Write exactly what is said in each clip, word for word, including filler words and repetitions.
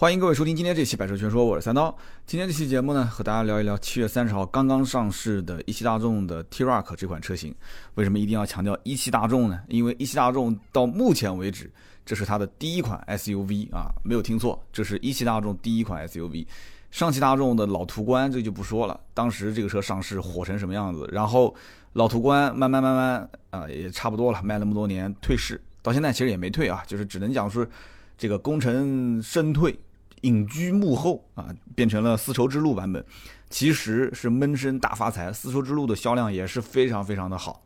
欢迎各位收听今天这期百车全说，我是三刀。今天这期节目呢，和大家聊一聊七月三十号刚刚上市的一汽大众的 T-Roc 这款车型。为什么一定要强调一汽大众呢？因为一汽大众到目前为止，这是它的第一款 S U V 啊，没有听错，这是一汽大众第一款 S U V。上汽大众的老途观这就不说了，当时这个车上市火成什么样子，然后老途观慢慢慢慢啊、呃、也差不多了，卖了那么多年退市，到现在其实也没退啊，就是只能讲是这个功成身退。隐居幕后啊，变成了丝绸之路版本，其实是闷声大发财。丝绸之路的销量也是非常非常的好。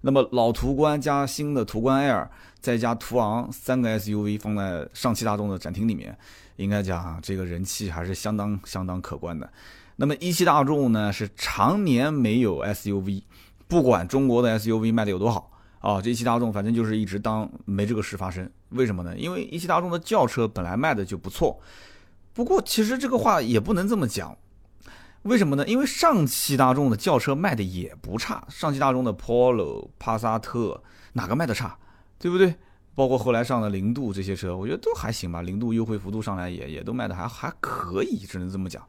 那么老途观加新的途观 Air 再加途昂三个 S U V 放在上汽大众的展厅里面，应该讲这个人气还是相当相当可观的。那么一汽大众呢是常年没有 S U V， 不管中国的 S U V 卖的有多好啊、哦，这一汽大众反正就是一直当没这个事发生。为什么呢？因为一汽大众的轿车本来卖的就不错，不过其实这个话也不能这么讲。为什么呢？因为上汽大众的轿车卖的也不差，上汽大众的 Polo、帕萨特哪个卖的差，对不对？包括后来上的零度这些车，我觉得都还行吧，零度优惠幅度上来也也都卖的还还可以，只能这么讲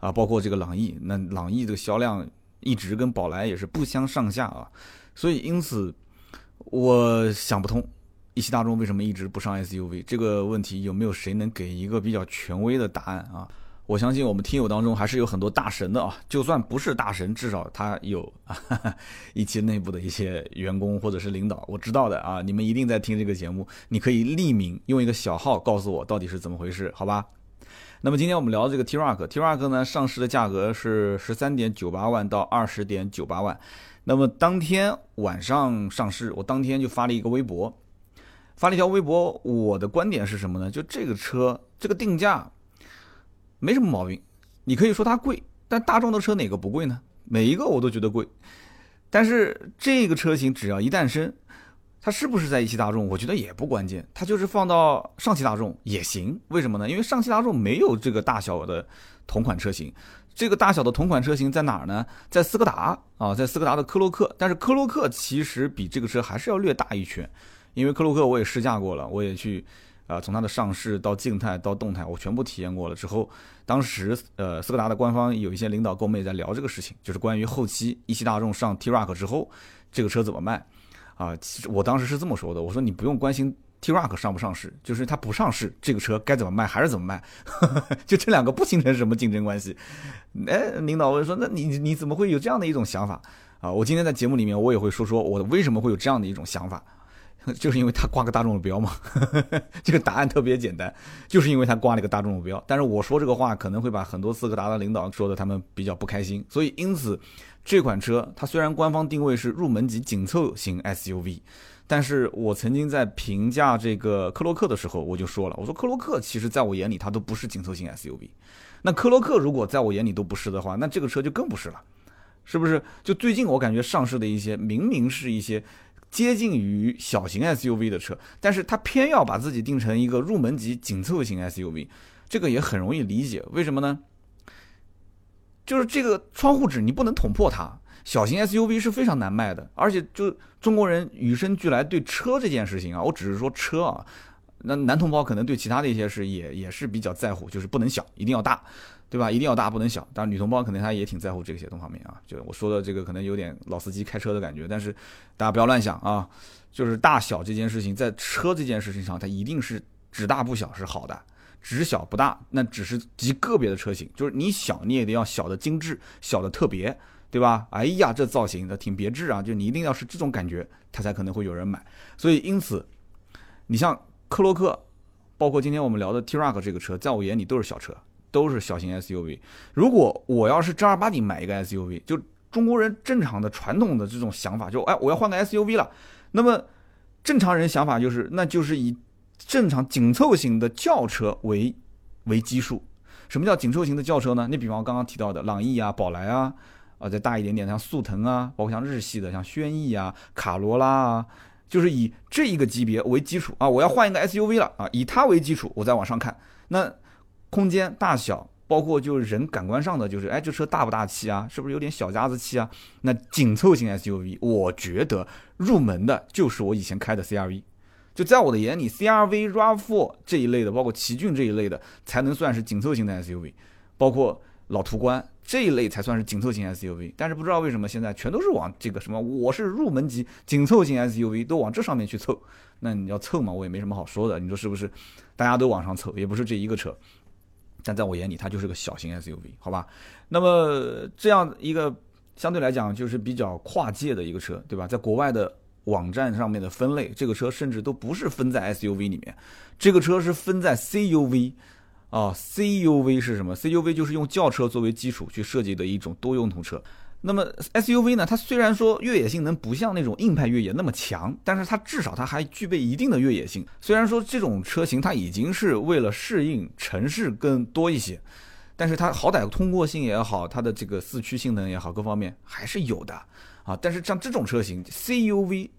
啊。包括这个朗逸，那朗逸这个销量一直跟宝来也是不相上下啊，所以因此我想不通。一汽大众为什么一直不上 S U V 这个问题，有没有谁能给一个比较权威的答案啊？我相信我们听友当中还是有很多大神的啊，就算不是大神，至少他有一汽内部的一些员工或者是领导，我知道的啊，你们一定在听这个节目，你可以匿名用一个小号告诉我到底是怎么回事，好吧？那么今天我们聊这个 T-Roc， T-Roc 呢上市的价格是 十三点九八万到 二十点九八万。那么当天晚上上市，我当天就发了一个微博，发了一条微博，我的观点是什么呢？就这个车这个定价没什么毛病，你可以说它贵，但大众的车哪个不贵呢？每一个我都觉得贵，但是这个车型只要一诞生，它是不是在一汽大众我觉得也不关键，它就是放到上汽大众也行。为什么呢？因为上汽大众没有这个大小的同款车型，这个大小的同款车型在哪儿呢？在斯柯达啊，在斯柯达的科洛克，但是科洛克其实比这个车还是要略大一圈，因为科洛克我也试驾过了，我也去啊、呃，从它的上市到静态到动态，我全部体验过了之后，当时呃斯柯达的官方有一些领导跟我们也在聊这个事情，就是关于后期一汽大众上 T-Roc 之后，这个车怎么卖啊、呃？我当时是这么说的，我说你不用关心 T-Roc 上不上市，就是它不上市，这个车该怎么卖还是怎么卖，呵呵，就这两个不形成什么竞争关系。哎，领导我就说，那你你怎么会有这样的一种想法啊？我今天在节目里面我也会说说我为什么会有这样的一种想法。就是因为他挂个大众的标嘛，这个答案特别简单，就是因为他挂了一个大众的标。但是我说这个话可能会把很多斯柯达的领导说的他们比较不开心，所以因此这款车它虽然官方定位是入门级紧凑型 S U V， 但是我曾经在评价这个科洛克的时候我就说了，我说科洛克其实在我眼里它都不是紧凑型 S U V， 那科洛克如果在我眼里都不是的话，那这个车就更不是了，是不是？就最近我感觉上市的一些明明是一些接近于小型 S U V 的车，但是它偏要把自己定成一个入门级紧凑型 S U V， 这个也很容易理解。为什么呢？就是这个窗户纸你不能捅破它，小型 S U V 是非常难卖的，而且就中国人与生俱来对车这件事情啊，我只是说车啊，那男同胞可能对其他的一些事也也是比较在乎，就是不能小，一定要大。对吧？一定要大，不能小。当然，女同胞可能她也挺在乎这些东西方面啊。就我说的这个，可能有点老司机开车的感觉，但是大家不要乱想啊。就是大小这件事情，在车这件事情上，它一定是只大不小是好的，只小不大那只是极个别的车型。就是你小，你也得要小的精致，小的特别，对吧？哎呀，这造型的挺别致啊！就你一定要是这种感觉，它才可能会有人买。所以因此，你像科洛克，包括今天我们聊的 T-Roc 这个车，在我眼里都是小车。都是小型 S U V。如果我要是正儿八经买一个 S U V， 就中国人正常的传统的这种想法，就哎我要换个 S U V 了。那么正常人想法就是，那就是以正常紧凑型的轿车为为基数。什么叫紧凑型的轿车呢？你比方我刚刚提到的朗逸啊、宝来啊，啊再大一点点像速腾啊，包括像日系的像轩逸啊、卡罗拉啊，就是以这一个级别为基础啊。我要换一个 S U V 了啊，以它为基础，我再往上看。那空间大小，包括就是人感官上的，就是哎，这车大不大气啊？是不是有点小家子气啊？那紧凑型 S U V， 我觉得入门的就是我以前开的 C R V，就在我的眼里 C R V、 R A V 四 这一类的，包括奇骏这一类的才能算是紧凑型的 S U V， 包括老途观这一类才算是紧凑型 S U V。 但是不知道为什么现在全都是往这个什么我是入门级紧凑型 S U V 都往这上面去凑。那你要凑嘛，我也没什么好说的，你说是不是？大家都往上凑，也不是这一个车，但在我眼里它就是个小型 S U V， 好吧。那么这样一个相对来讲就是比较跨界的一个车，对吧？在国外的网站上面的分类，这个车甚至都不是分在 S U V 里面，这个车是分在 C U V。啊、C U V 是什么 ？C U V 就是用轿车作为基础去设计的一种多用途车。那么 S U V 呢？它虽然说越野性能不像那种硬派越野那么强，但是它至少它还具备一定的越野性。虽然说这种车型它已经是为了适应城市更多一些，但是它好歹通过性也好，它的这个四驱性能也好，各方面还是有的啊。但是像这种车型 C U V，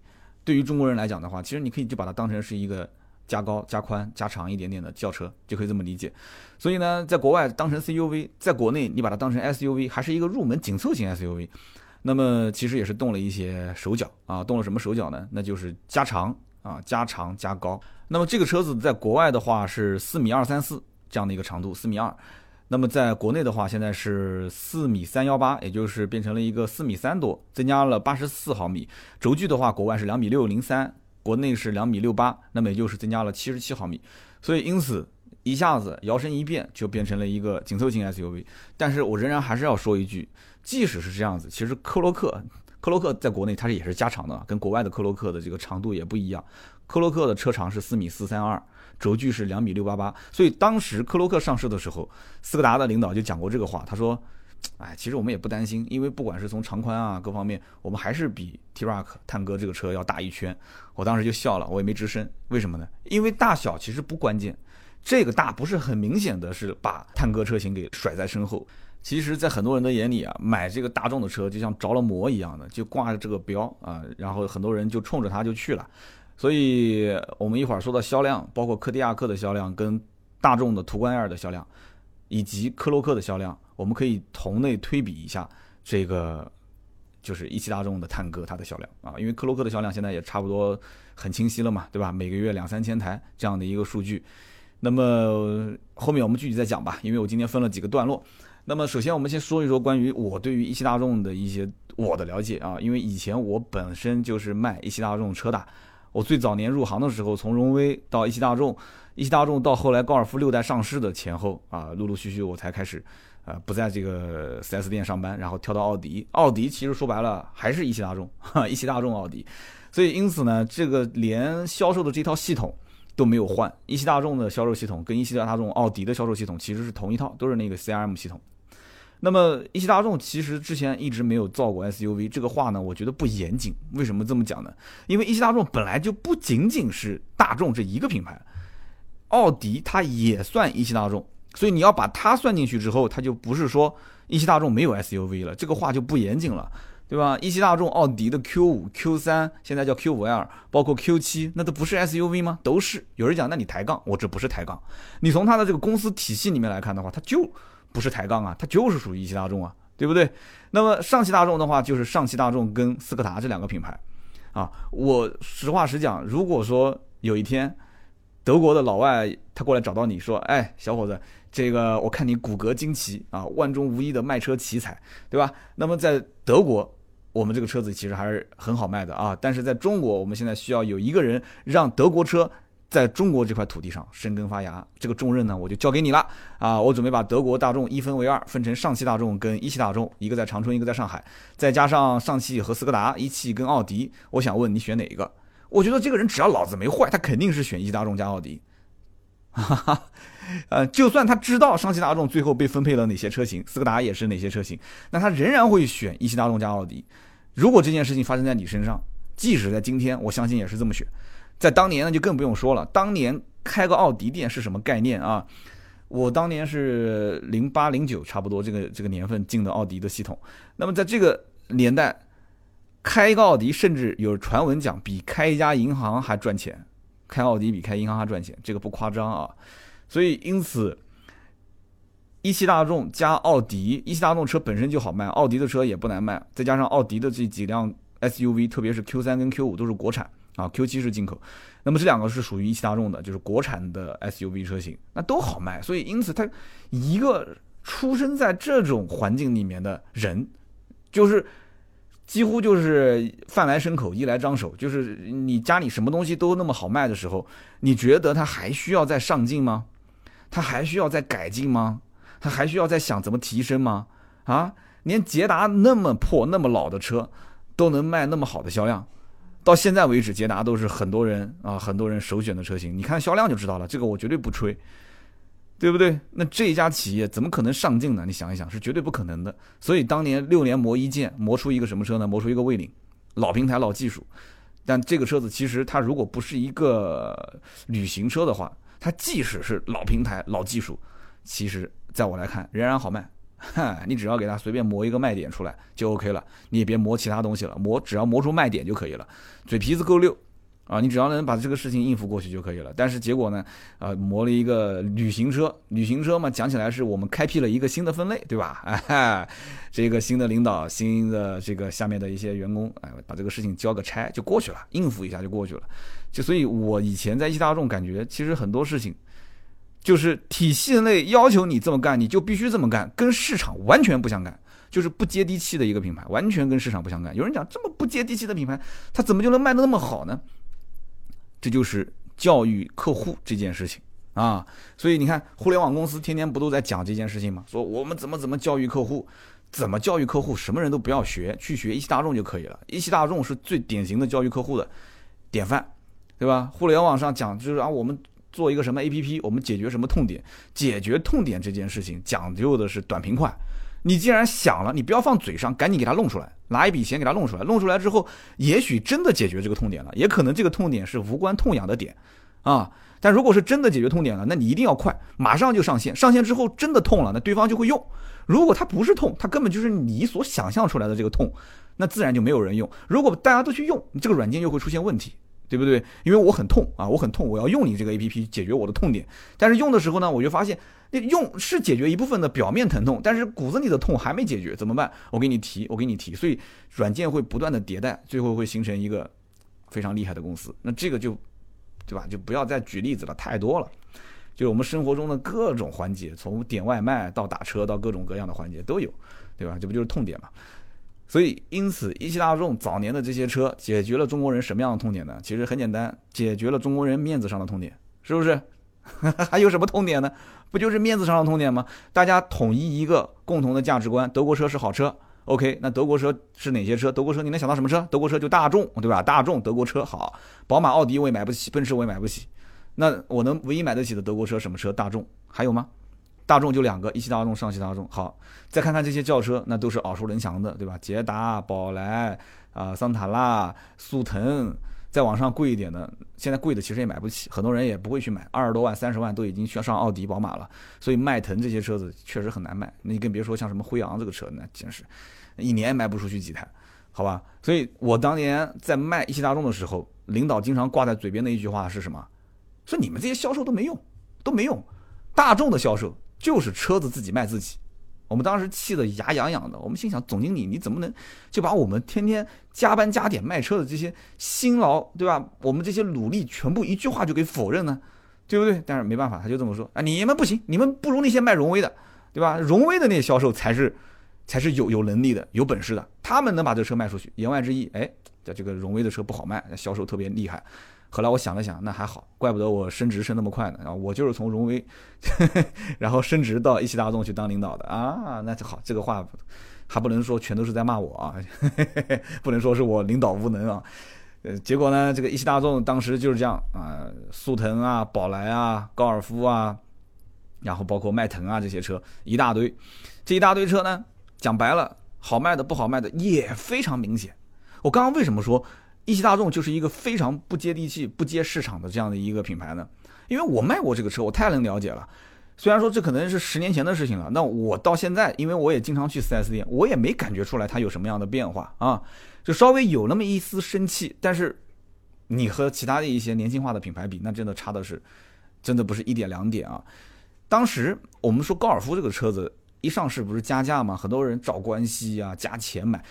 对于中国人来讲的话，其实你可以就把它当成是一个加高加宽加长一点点的轿车，就可以这么理解。所以呢，在国外当成 C U V， 在国内你把它当成 S U V， 还是一个入门紧凑型 S U V。 那么其实也是动了一些手脚啊，动了什么手脚呢？那就是加长啊，加长加高。那么这个车子在国外的话是四米二三四这样的一个长度，四米二。那么在国内的话现在是四米三一八，也就是变成了一个四米三多，增加了八十四毫米。轴距的话国外是两米六零三，国内是两米六八，那么也就是增加了七十七毫米。所以因此一下子摇身一变就变成了一个紧凑型 S U V。 但是我仍然还是要说一句，即使是这样子，其实科洛克科洛克在国内它也是加长的，跟国外的科洛克的这个长度也不一样。科洛克的车长是四米四三二，轴距是两米六八八。所以当时科洛克上市的时候，斯柯达的领导就讲过这个话，他说哎，其实我们也不担心，因为不管是从长宽啊各方面，我们还是比 T-Roc 探戈这个车要大一圈。我当时就笑了，我也没吱声。为什么呢？因为大小其实不关键，这个大不是很明显的是把探戈车型给甩在身后。其实在很多人的眼里啊，买这个大众的车就像着了魔一样的，就挂着这个标啊，然后很多人就冲着它就去了。所以我们一会儿说到销量，包括柯迪亚克的销量跟大众的途观 L 的销量以及科洛克的销量，我们可以同类推比一下，这个就是一汽大众的探戈它的销量啊，因为科洛克的销量现在也差不多很清晰了嘛，对吧？每个月两三千台这样的一个数据。那么后面我们具体再讲吧，因为我今天分了几个段落。那么首先我们先说一说关于我对于一汽大众的一些我的了解啊，因为以前我本身就是卖一汽大众车的。我最早年入行的时候，从荣威到一汽大众，一汽大众到后来高尔夫六代上市的前后啊，陆陆续续我才开始。呃，不在这个 四 S 店上班，然后跳到奥迪，奥迪其实说白了还是一汽大众，一汽大众奥迪，所以因此呢，这个连销售的这套系统都没有换，一汽大众的销售系统跟一汽大众奥迪的销售系统其实是同一套，都是那个 C R M 系统。那么一汽大众其实之前一直没有造过 S U V， 这个话呢，我觉得不严谨。为什么这么讲呢？因为一汽大众本来就不仅仅是大众这一个品牌，奥迪它也算一汽大众。所以你要把它算进去之后，它就不是说一汽大众没有 S U V 了，这个话就不严谨了，对吧？一汽大众奥迪的 Q 五、Q 三， 现在叫 Q 五 L， 包括 Q 七， 那都不是 S U V 吗？都是。有人讲那你抬杠，我这不是抬杠。你从它的这个公司体系里面来看的话，它就不是抬杠啊，它就是属于一汽大众啊，对不对？那么上汽大众的话，就是上汽大众跟斯柯达这两个品牌啊。我实话实讲，如果说有一天德国的老外他过来找到你说，哎，小伙子，这个我看你骨骼惊奇啊，万中无一的卖车奇才，对吧？那么在德国，我们这个车子其实还是很好卖的啊。但是在中国，我们现在需要有一个人让德国车在中国这块土地上生根发芽，这个重任呢，我就交给你了啊！我准备把德国大众一分为二，分成上汽大众跟一汽大众，一个在长春，一个在上海，再加上上汽和斯柯达，一汽跟奥迪。我想问你选哪一个？我觉得这个人只要脑子没坏，他肯定是选一汽大众加奥迪，哈哈，呃，就算他知道上汽大众最后被分配了哪些车型，斯柯达也是哪些车型，那他仍然会选一汽大众加奥迪。如果这件事情发生在你身上，即使在今天，我相信也是这么选。在当年那就更不用说了，当年开个奥迪店是什么概念啊？我当年是零八零九差不多这个这个年份进的奥迪的系统，那么在这个年代。开一个奥迪，甚至有传闻讲比开一家银行还赚钱，开奥迪比开银行还赚钱，这个不夸张啊。所以因此，一汽大众加奥迪，一汽大众车本身就好卖，奥迪的车也不难卖，再加上奥迪的这几辆 S U V， 特别是 Q 三 跟 Q 五 都是国产，啊 ，Q 七 是进口。那么这两个是属于一汽大众的，就是国产的 S U V 车型，那都好卖。所以因此，他一个出生在这种环境里面的人，就是几乎就是饭来伸口，衣来张手，就是你家里什么东西都那么好卖的时候，你觉得他还需要再上进吗？他还需要再改进吗？他还需要再想怎么提升吗？啊，连捷达那么破、那么老的车都能卖那么好的销量。到现在为止，捷达都是很多人啊，很多人首选的车型。你看销量就知道了，这个我绝对不吹，对不对？那这一家企业怎么可能上进呢？你想一想，是绝对不可能的。所以当年六年磨一剑，磨出一个什么车呢？磨出一个蔚领，老平台、老技术。但这个车子其实它如果不是一个旅行车的话，它即使是老平台、老技术，其实在我来看仍然好卖。你只要给它随便磨一个卖点出来就 OK 了，你也别磨其他东西了，磨只要磨出卖点就可以了，嘴皮子够溜啊，你只要能把这个事情应付过去就可以了。但是结果呢，呃，磨了一个旅行车，旅行车嘛，讲起来是我们开辟了一个新的分类，对吧？哎，这个新的领导、新的这个下面的一些员工，哎，把这个事情交个差就过去了，应付一下就过去了。就所以，我以前在一汽大众感觉，其实很多事情。就是体系内要求你这么干，你就必须这么干，跟市场完全不相干，就是不接地气的一个品牌，完全跟市场不相干。有人讲这么不接地气的品牌，它怎么就能卖得那么好呢？这就是教育客户这件事情啊。所以你看，互联网公司天天不都在讲这件事情吗？说我们怎么怎么教育客户，怎么教育客户，什么人都不要学，去学一汽大众就可以了。一汽大众是最典型的教育客户的典范，对吧？互联网上讲就是啊，我们。做一个什么 A P P， 我们解决什么痛点？解决痛点这件事情讲究的是短平快。你既然想了，你不要放嘴上，赶紧给它弄出来，拿一笔钱给它弄出来。弄出来之后，也许真的解决这个痛点了，也可能这个痛点是无关痛痒的点啊。但如果是真的解决痛点了，那你一定要快，马上就上线。上线之后真的痛了，那对方就会用。如果它不是痛，它根本就是你所想象出来的这个痛，那自然就没有人用。如果大家都去用，这个软件又会出现问题。对不对？因为我很痛啊，我很痛，我要用你这个 A P P 解决我的痛点。但是用的时候呢，我就发现，用是解决一部分的表面疼痛，但是骨子里的痛还没解决，怎么办？我给你提，我给你提。所以软件会不断的迭代，最后会形成一个非常厉害的公司。那这个就，对吧？就不要再举例子了，太多了。就是我们生活中的各种环节，从点外卖到打车到各种各样的环节都有，对吧？这不就是痛点嘛？所以，因此，一汽大众早年的这些车解决了中国人什么样的痛点呢？其实很简单，解决了中国人面子上的痛点，是不是？还有什么痛点呢？不就是面子上的痛点吗？大家统一一个共同的价值观，德国车是好车。OK， 那德国车是哪些车？德国车你能想到什么车？德国车就大众，对吧？大众德国车好，宝马、奥迪我也买不起，奔驰我也买不起。那我能唯一买得起的德国车什么车？大众，还有吗？大众就两个，一汽大众、上汽大众。好，再看看这些轿车，那都是耳熟能详的，对吧？捷达、宝来、啊、桑塔纳、速腾，再往上贵一点的，现在贵的其实也买不起，很多人也不会去买，二十多万、三十万都已经需要上奥迪、宝马了。所以迈腾这些车子确实很难卖，那你更别说像什么辉昂这个车，那真是一年卖不出去几台，好吧？所以我当年在卖一汽大众的时候，领导经常挂在嘴边的一句话是什么？说你们这些销售都没用，都没用，大众的销售。就是车子自己卖自己，我们当时气得牙痒痒的。我们心想，总经理你怎么能就把我们天天加班加点卖车的这些辛劳，对吧？我们这些努力全部一句话就给否认呢，对不对？但是没办法，他就这么说啊，你们不行，你们不如那些卖荣威的，对吧？荣威的那些销售才是才是有有能力的、有本事的，他们能把这车卖出去。言外之意，哎，这个荣威的车不好卖，销售特别厉害。后来我想了想，那还好，怪不得我升职升那么快呢。然后我就是从荣威，呵呵然后升职到一汽大众去当领导的啊。那就好，这个话还不能说全都是在骂我啊，呵呵不能说是我领导无能啊。呃，结果呢，这个一汽大众当时就是这样啊、呃，速腾啊、宝来啊、高尔夫啊，然后包括迈腾啊这些车一大堆，这一大堆车呢，讲白了，好卖的不好卖的也非常明显。我刚刚为什么说？一汽大众就是一个非常不接地气、不接市场的这样的一个品牌呢，因为我卖过这个车，我太能了解了。虽然说这可能是十年前的事情了，那我到现在，因为我也经常去 四 S 店，我也没感觉出来它有什么样的变化啊，就稍微有那么一丝生气，但是你和其他的一些年轻化的品牌比，那真的差的是，真的不是一点两点啊。当时我们说高尔夫这个车子一上市不是加价吗？很多人找关系啊，加钱买。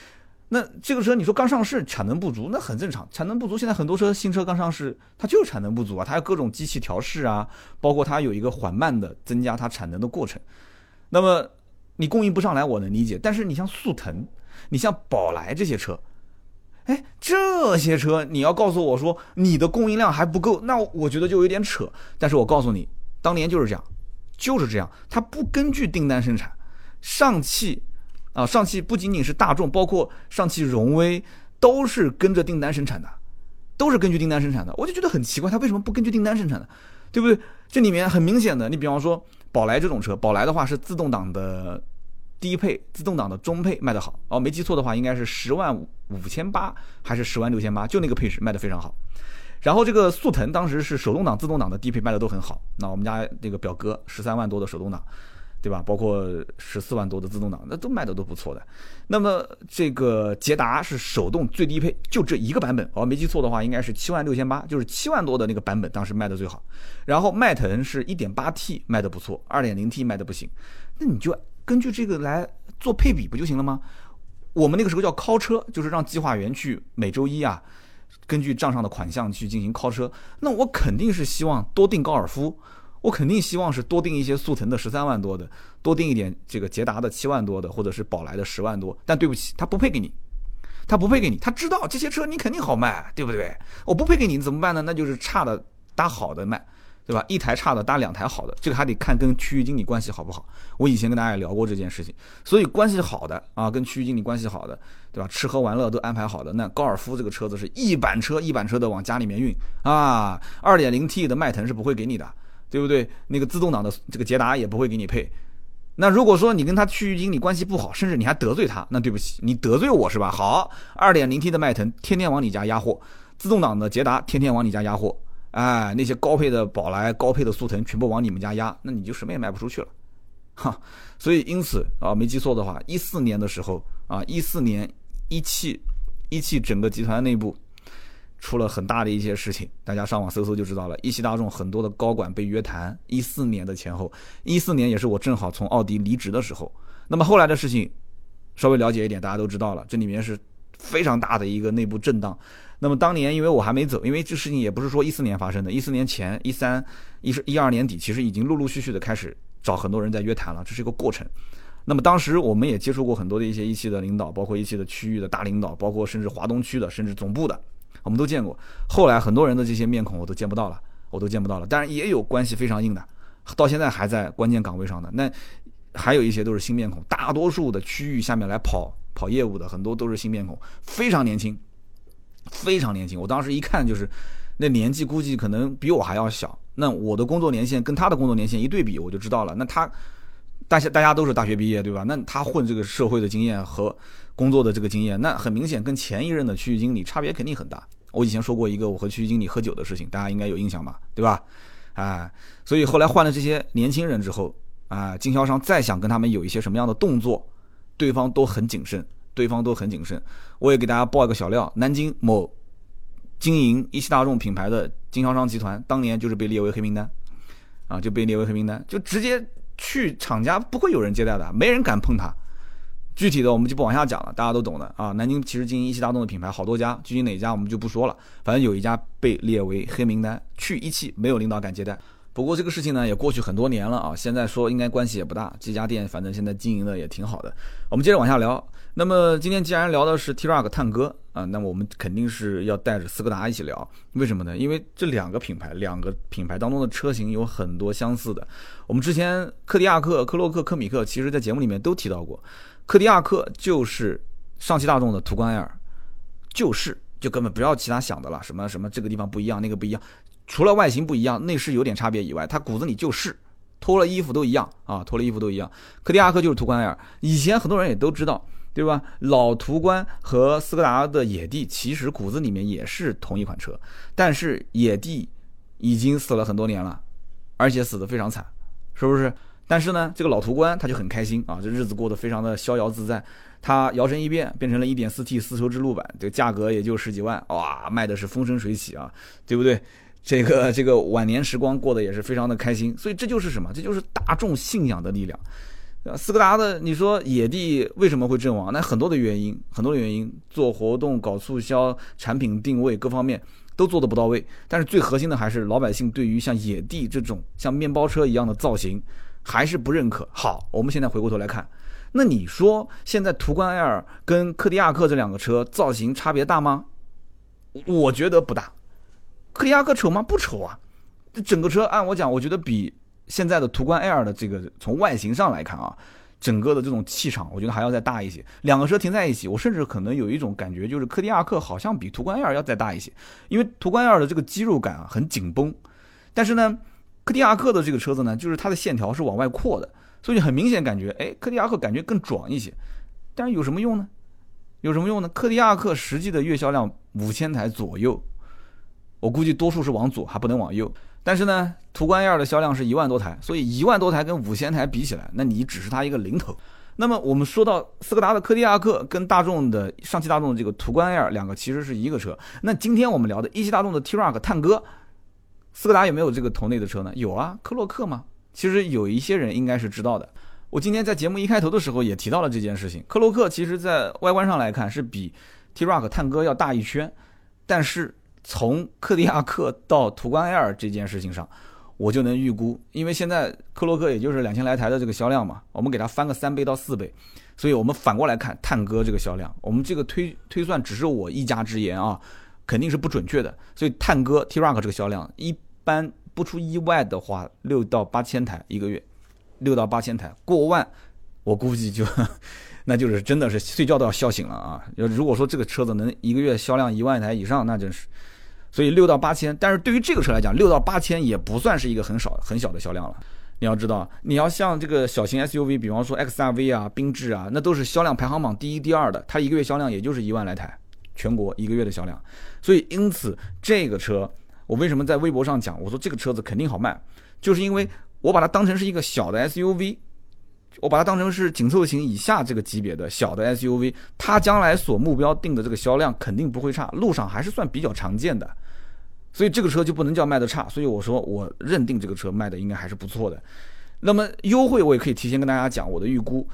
那这个车你说刚上市产能不足，那很正常，产能不足现在很多车新车刚上市它就是产能不足啊，它有各种机器调试啊，包括它有一个缓慢的增加它产能的过程。那么你供应不上来我能理解，但是你像速腾，你像宝来这些车，哎，这些车你要告诉我说你的供应量还不够，那我觉得就有点扯。但是我告诉你，当年就是这样，就是这样，它不根据订单生产，上汽。啊，上汽不仅仅是大众，包括上汽荣威都是跟着订单生产的，都是根据订单生产的。我就觉得很奇怪，它为什么不根据订单生产呢？对不对？这里面很明显的，你比方说宝来这种车，宝来的话是自动挡的低配、自动挡的中配卖得好。哦，没记错的话，应该是十万五千八还是十万六千八，就那个配置卖得非常好。然后这个速腾当时是手动挡、自动挡的低配卖得都很好。那我们家那个表哥十三万多的手动挡。对吧？包括十四万多的自动挡，那都卖的都不错的。那么这个捷达是手动最低配，就这一个版本，哦，没记错的话应该是七万六千八，就是七万多的那个版本，当时卖的最好。然后迈腾是 一点八T 卖的不错 ，二点零T 卖的不行。那你就根据这个来做配比不就行了吗？我们那个时候叫call车，就是让计划员去每周一啊，根据账上的款项去进行call车。那我肯定是希望多订高尔夫。我肯定希望是多订一些速腾的十三万多的，多订一点这个捷达的七万多的，或者是宝来的十万多。但对不起，他不配给你，他不配给你，他知道这些车你肯定好卖，对不对？我不配给你怎么办呢？那就是差的搭好的卖，对吧？一台差的搭两台好的，这个还得看跟区域经理关系好不好。我以前跟大家也聊过这件事情，所以关系好的啊，跟区域经理关系好的，对吧？吃喝玩乐都安排好的，那高尔夫这个车子是一板车一板车的往家里面运啊， 二点零T 的迈腾是不会给你的。对不对？那个自动挡的这个捷达也不会给你配。那如果说你跟他区域经理关系不好，甚至你还得罪他，那对不起，你得罪我是吧？好 ，二点零T 的迈腾天天往你家压货，自动挡的捷达天天往你家压货，哎，那些高配的宝来、高配的速腾全部往你们家压，那你就什么也卖不出去了，哈。所以因此啊，没记错的话，一四年的时候啊，一四年一汽一汽整个集团内部。出了很大的一些事情，大家上网搜搜就知道了。一汽大众很多的高管被约谈，一四年的前后，一四年也是我正好从奥迪离职的时候。那么后来的事情，稍微了解一点，大家都知道了。这里面是非常大的一个内部震荡。那么当年因为我还没走，因为这事情也不是说一四年发生的，一四年前、一三、一一二年底，其实已经陆陆续续的开始找很多人在约谈了，这是一个过程。那么当时我们也接触过很多的一些一汽的领导，包括一汽的区域的大领导，包括甚至华东区的，甚至总部的。我们都见过，后来很多人的这些面孔我都见不到了，我都见不到了。当然也有关系非常硬的，到现在还在关键岗位上的。那还有一些都是新面孔，大多数的区域下面来跑跑业务的很多都是新面孔，非常年轻，非常年轻。我当时一看就是，那年纪估计可能比我还要小。那我的工作年限跟他的工作年限一对比，我就知道了。那他大家大家都是大学毕业，对吧？那他混这个社会的经验和工作的这个经验，那很明显跟前一任的区域经理差别肯定很大。我以前说过一个我和区域经理喝酒的事情，大家应该有印象吧，对吧？啊，所以后来换了这些年轻人之后，啊，经销商再想跟他们有一些什么样的动作，对方都很谨慎，对方都很谨慎。我也给大家报一个小料，南京某经营一汽大众品牌的经销商集团，当年就是被列为黑名单，啊，就被列为黑名单，就直接。去厂家不会有人接待的，没人敢碰它。具体的我们就不往下讲了，大家都懂的啊。南京其实经营一汽大众的品牌好多家，具体哪家我们就不说了，反正有一家被列为黑名单，去一汽没有领导敢接待。不过这个事情呢也过去很多年了啊，现在说应该关系也不大，这家店反正现在经营的也挺好的。我们接着往下聊。那么今天既然聊的是 T-Roc 探戈啊，那么我们肯定是要带着斯柯达一起聊。为什么呢？因为这两个品牌，两个品牌当中的车型有很多相似的。我们之前柯迪亚克、科洛克、科米克，其实在节目里面都提到过。柯迪亚克就是上汽大众的途观 L， 就是就根本不要其他想的了，什么什么这个地方不一样，那个不一样。除了外形不一样，内饰有点差别以外，它骨子里就是脱了衣服都一样啊，脱了衣服都一样。柯迪亚克就是途观 L， 以前很多人也都知道，对吧？老途观和斯柯达的野地其实骨子里面也是同一款车，但是野地已经死了很多年了，而且死得非常惨，是不是？但是呢，这个老途观他就很开心啊，这日子过得非常的逍遥自在。他摇身一变，变成了 一点四T 丝绸之路版，这个价格也就十几万，哇，卖的是风生水起啊，对不对？这个这个晚年时光过得也是非常的开心，所以这就是什么？这就是大众信仰的力量。斯柯达的，你说野地为什么会阵亡？那很多的原因，很多的原因，做活动、搞促销、产品定位各方面都做得不到位。但是最核心的还是老百姓对于像野地这种像面包车一样的造型还是不认可。好，我们现在回过头来看，那你说现在途观 L 跟柯迪亚克这两个车造型差别大吗？我觉得不大。柯迪亚克丑吗？不丑啊。整个车按我讲，我觉得比现在的途观 L 的这个从外形上来看啊，整个的这种气场我觉得还要再大一些。两个车停在一起，我甚至可能有一种感觉，就是柯迪亚克好像比途观 L 要再大一些，因为途观 L 的这个肌肉感啊很紧绷，但是呢柯迪亚克的这个车子呢，就是它的线条是往外扩的，所以很明显感觉诶柯迪亚克感觉更壮一些。但是有什么用呢？有什么用呢？柯迪亚克实际的月销量五千台左右，我估计多数是往左还不能往右。但是呢，途观 L 的销量是一万多台，所以一万多台跟五千台比起来，那你只是它一个零头。那么我们说到斯柯达的柯迪亚克跟大众的上汽大众的这个途观 L 两个其实是一个车。那今天我们聊的一汽大众的 T-Roc 探戈，斯柯达有没有这个同类的车呢？有啊，科洛克嘛。其实有一些人应该是知道的。我今天在节目一开头的时候也提到了这件事情。科洛克其实在外观上来看是比 T-Roc 探戈要大一圈，但是从柯迪亚克到途观 L 这件事情上，我就能预估，因为现在科洛克也就是两千来台的这个销量嘛，我们给它翻个三倍到四倍，所以我们反过来看探戈这个销量，我们这个推推算只是我一家之言啊，肯定是不准确的。所以探戈 T-Roc 这个销量一般不出意外的话，六到八千台一个月，六到八千台过万，我估计就那就是真的是睡觉都要笑醒了啊！如果说这个车子能一个月销量一万台以上，那真是，所以六到八千，但是对于这个车来讲，六到八千也不算是一个很少很小的销量了。你要知道，你要像这个小型 S U V， 比方说 X R V 啊、缤智啊，那都是销量排行榜第一、第二的，它一个月销量也就是一万来台。全国一个月的销量，所以因此这个车，我为什么在微博上讲，我说这个车子肯定好卖，就是因为我把它当成是一个小的 S U V， 我把它当成是紧凑型以下这个级别的小的 S U V， 它将来所目标定的这个销量肯定不会差，路上还是算比较常见的，所以这个车就不能叫卖的差，所以我说我认定这个车卖的应该还是不错的。那么优惠我也可以提前跟大家讲我的预估。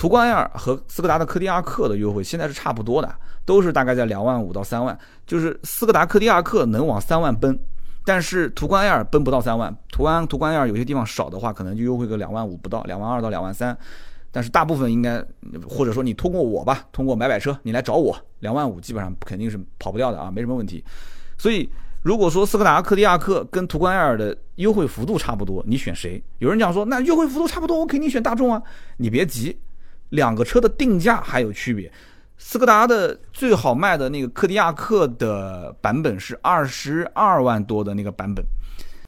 途观 L 和斯柯达的柯迪亚克的优惠现在是差不多的，都是大概在两万五到三万，就是斯柯达柯迪亚克能往三万奔，但是途观 L 奔不到三万，途观途观 L 有些地方少的话，可能就优惠个两万五不到，两万二到两万三，但是大部分应该，或者说你通过我吧，通过买买车你来找我，两万五基本上肯定是跑不掉的啊，没什么问题。所以如果说斯柯达柯迪亚克跟途观 L 的优惠幅度差不多，你选谁？有人讲说那优惠幅度差不多，我肯定选大众啊，你别急。两个车的定价还有区别，斯柯达的最好卖的那个柯迪亚克的版本是二十二万多的那个版本，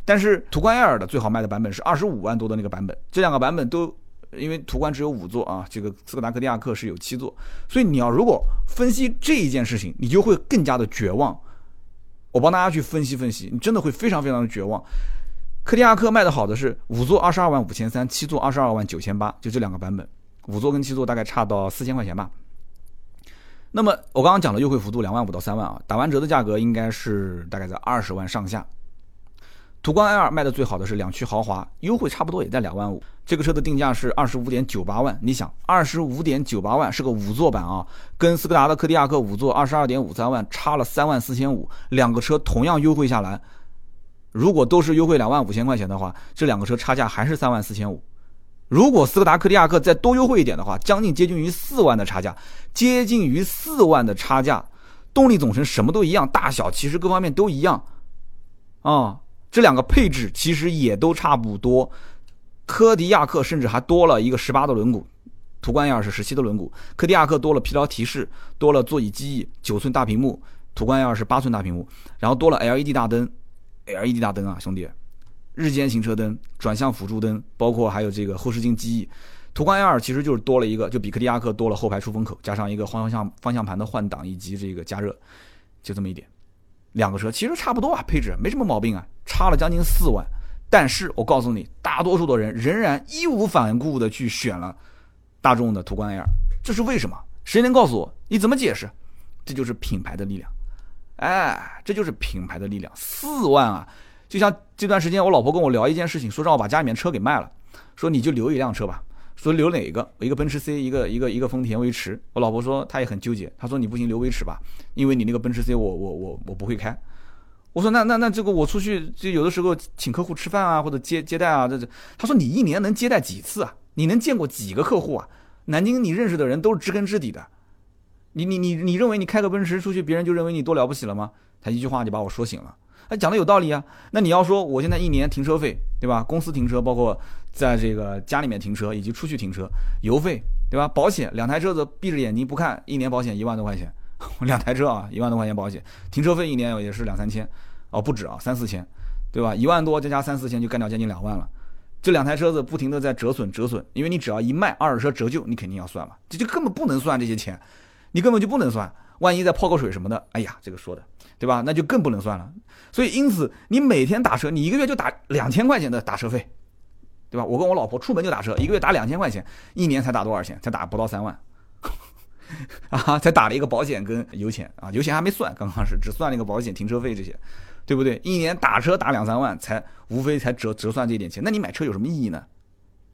但是途观 L 的最好卖的版本是二十五万多的那个版本，这两个版本都因为途观只有五座啊，这个斯柯达柯迪亚克是有七座，所以你要如果分析这一件事情，你就会更加的绝望。我帮大家去分析分析，你真的会非常非常的绝望。柯迪亚克卖的好的是五座二十二万五千三，七座二十二万九千八，就这两个版本。五座跟七座大概差到四千块钱吧。那么我刚刚讲的优惠幅度两万五到三万啊，打完折的价格应该是大概在二十万上下。途观 L 卖的最好的是两驱豪华，优惠差不多也在两万五。这个车的定价是二十五点九八万，你想二十五点九八万是个五座版啊，跟斯柯达的柯迪亚克五座二十二点五三万差了三万四千五，两个车同样优惠下来，如果都是优惠两万五千块钱的话，这两个车差价还是三万四千五。如果斯柯达柯迪亚克再多优惠一点的话，将近接近于四万的差价，接近于四万的差价，动力总成什么都一样，大小其实各方面都一样，啊、嗯，这两个配置其实也都差不多，柯迪亚克甚至还多了一个十八的轮毂，途观 L 是十七的轮毂，柯迪亚克多了疲劳提示，多了座椅记忆，九寸大屏幕，途观 L 是八寸大屏幕，然后多了 L E D 大灯 ，L E D 大灯啊，兄弟。日间行车灯、转向辅助灯，包括还有这个后视镜记忆。途观 L 其实就是多了一个，就比柯迪亚克多了后排出风口，加上一个方向方向盘的换挡以及这个加热，就这么一点。两个车其实差不多啊，配置没什么毛病啊，差了将近四万。但是我告诉你，大多数的人仍然义无反顾的去选了大众的途观 L， 这是为什么？谁能告诉我？你怎么解释？这就是品牌的力量，哎，这就是品牌的力量，四万啊！就像这段时间我老婆跟我聊一件事情，说让我把家里面车给卖了，说你就留一辆车吧，说留哪个，一个奔驰 C， 一个一个一个丰田威驰。我老婆说她也很纠结，她说你不行留威驰吧，因为你那个奔驰 C 我我我我不会开。我说那那那这个我出去就有的时候请客户吃饭啊，或者接接待啊，这这。他说你一年能接待几次啊？你能见过几个客户啊？南京你认识的人都是知根知底的，你你你你认为你开个奔驰出去，别人就认为你多了不起了吗？他一句话就把我说醒了。他讲的有道理啊。那你要说我现在一年停车费，对吧？公司停车，包括在这个家里面停车以及出去停车，油费，对吧？保险，两台车子闭着眼睛不看，一年保险一万多块钱。两台车啊，一万多块钱保险，停车费一年也是两三千，哦不止啊，三四千，对吧？一万多再加三四千就干掉将近两万了。这两台车子不停的在折损折损，因为你只要一卖二手车折旧，你肯定要算嘛，这就根本不能算这些钱，你根本就不能算，万一再泡个水什么的，哎呀，这个说的，对吧？那就更不能算了。所以因此你每天打车，你一个月就打两千块钱的打车费，对吧？我跟我老婆出门就打车，一个月打两千块钱，一年才打多少钱？才打不到三万。啊，才打了一个保险跟油钱啊，油钱还没算，刚刚是只算了一个保险、停车费这些，对不对？一年打车打两三万，才无非才折折算这一点钱，那你买车有什么意义呢？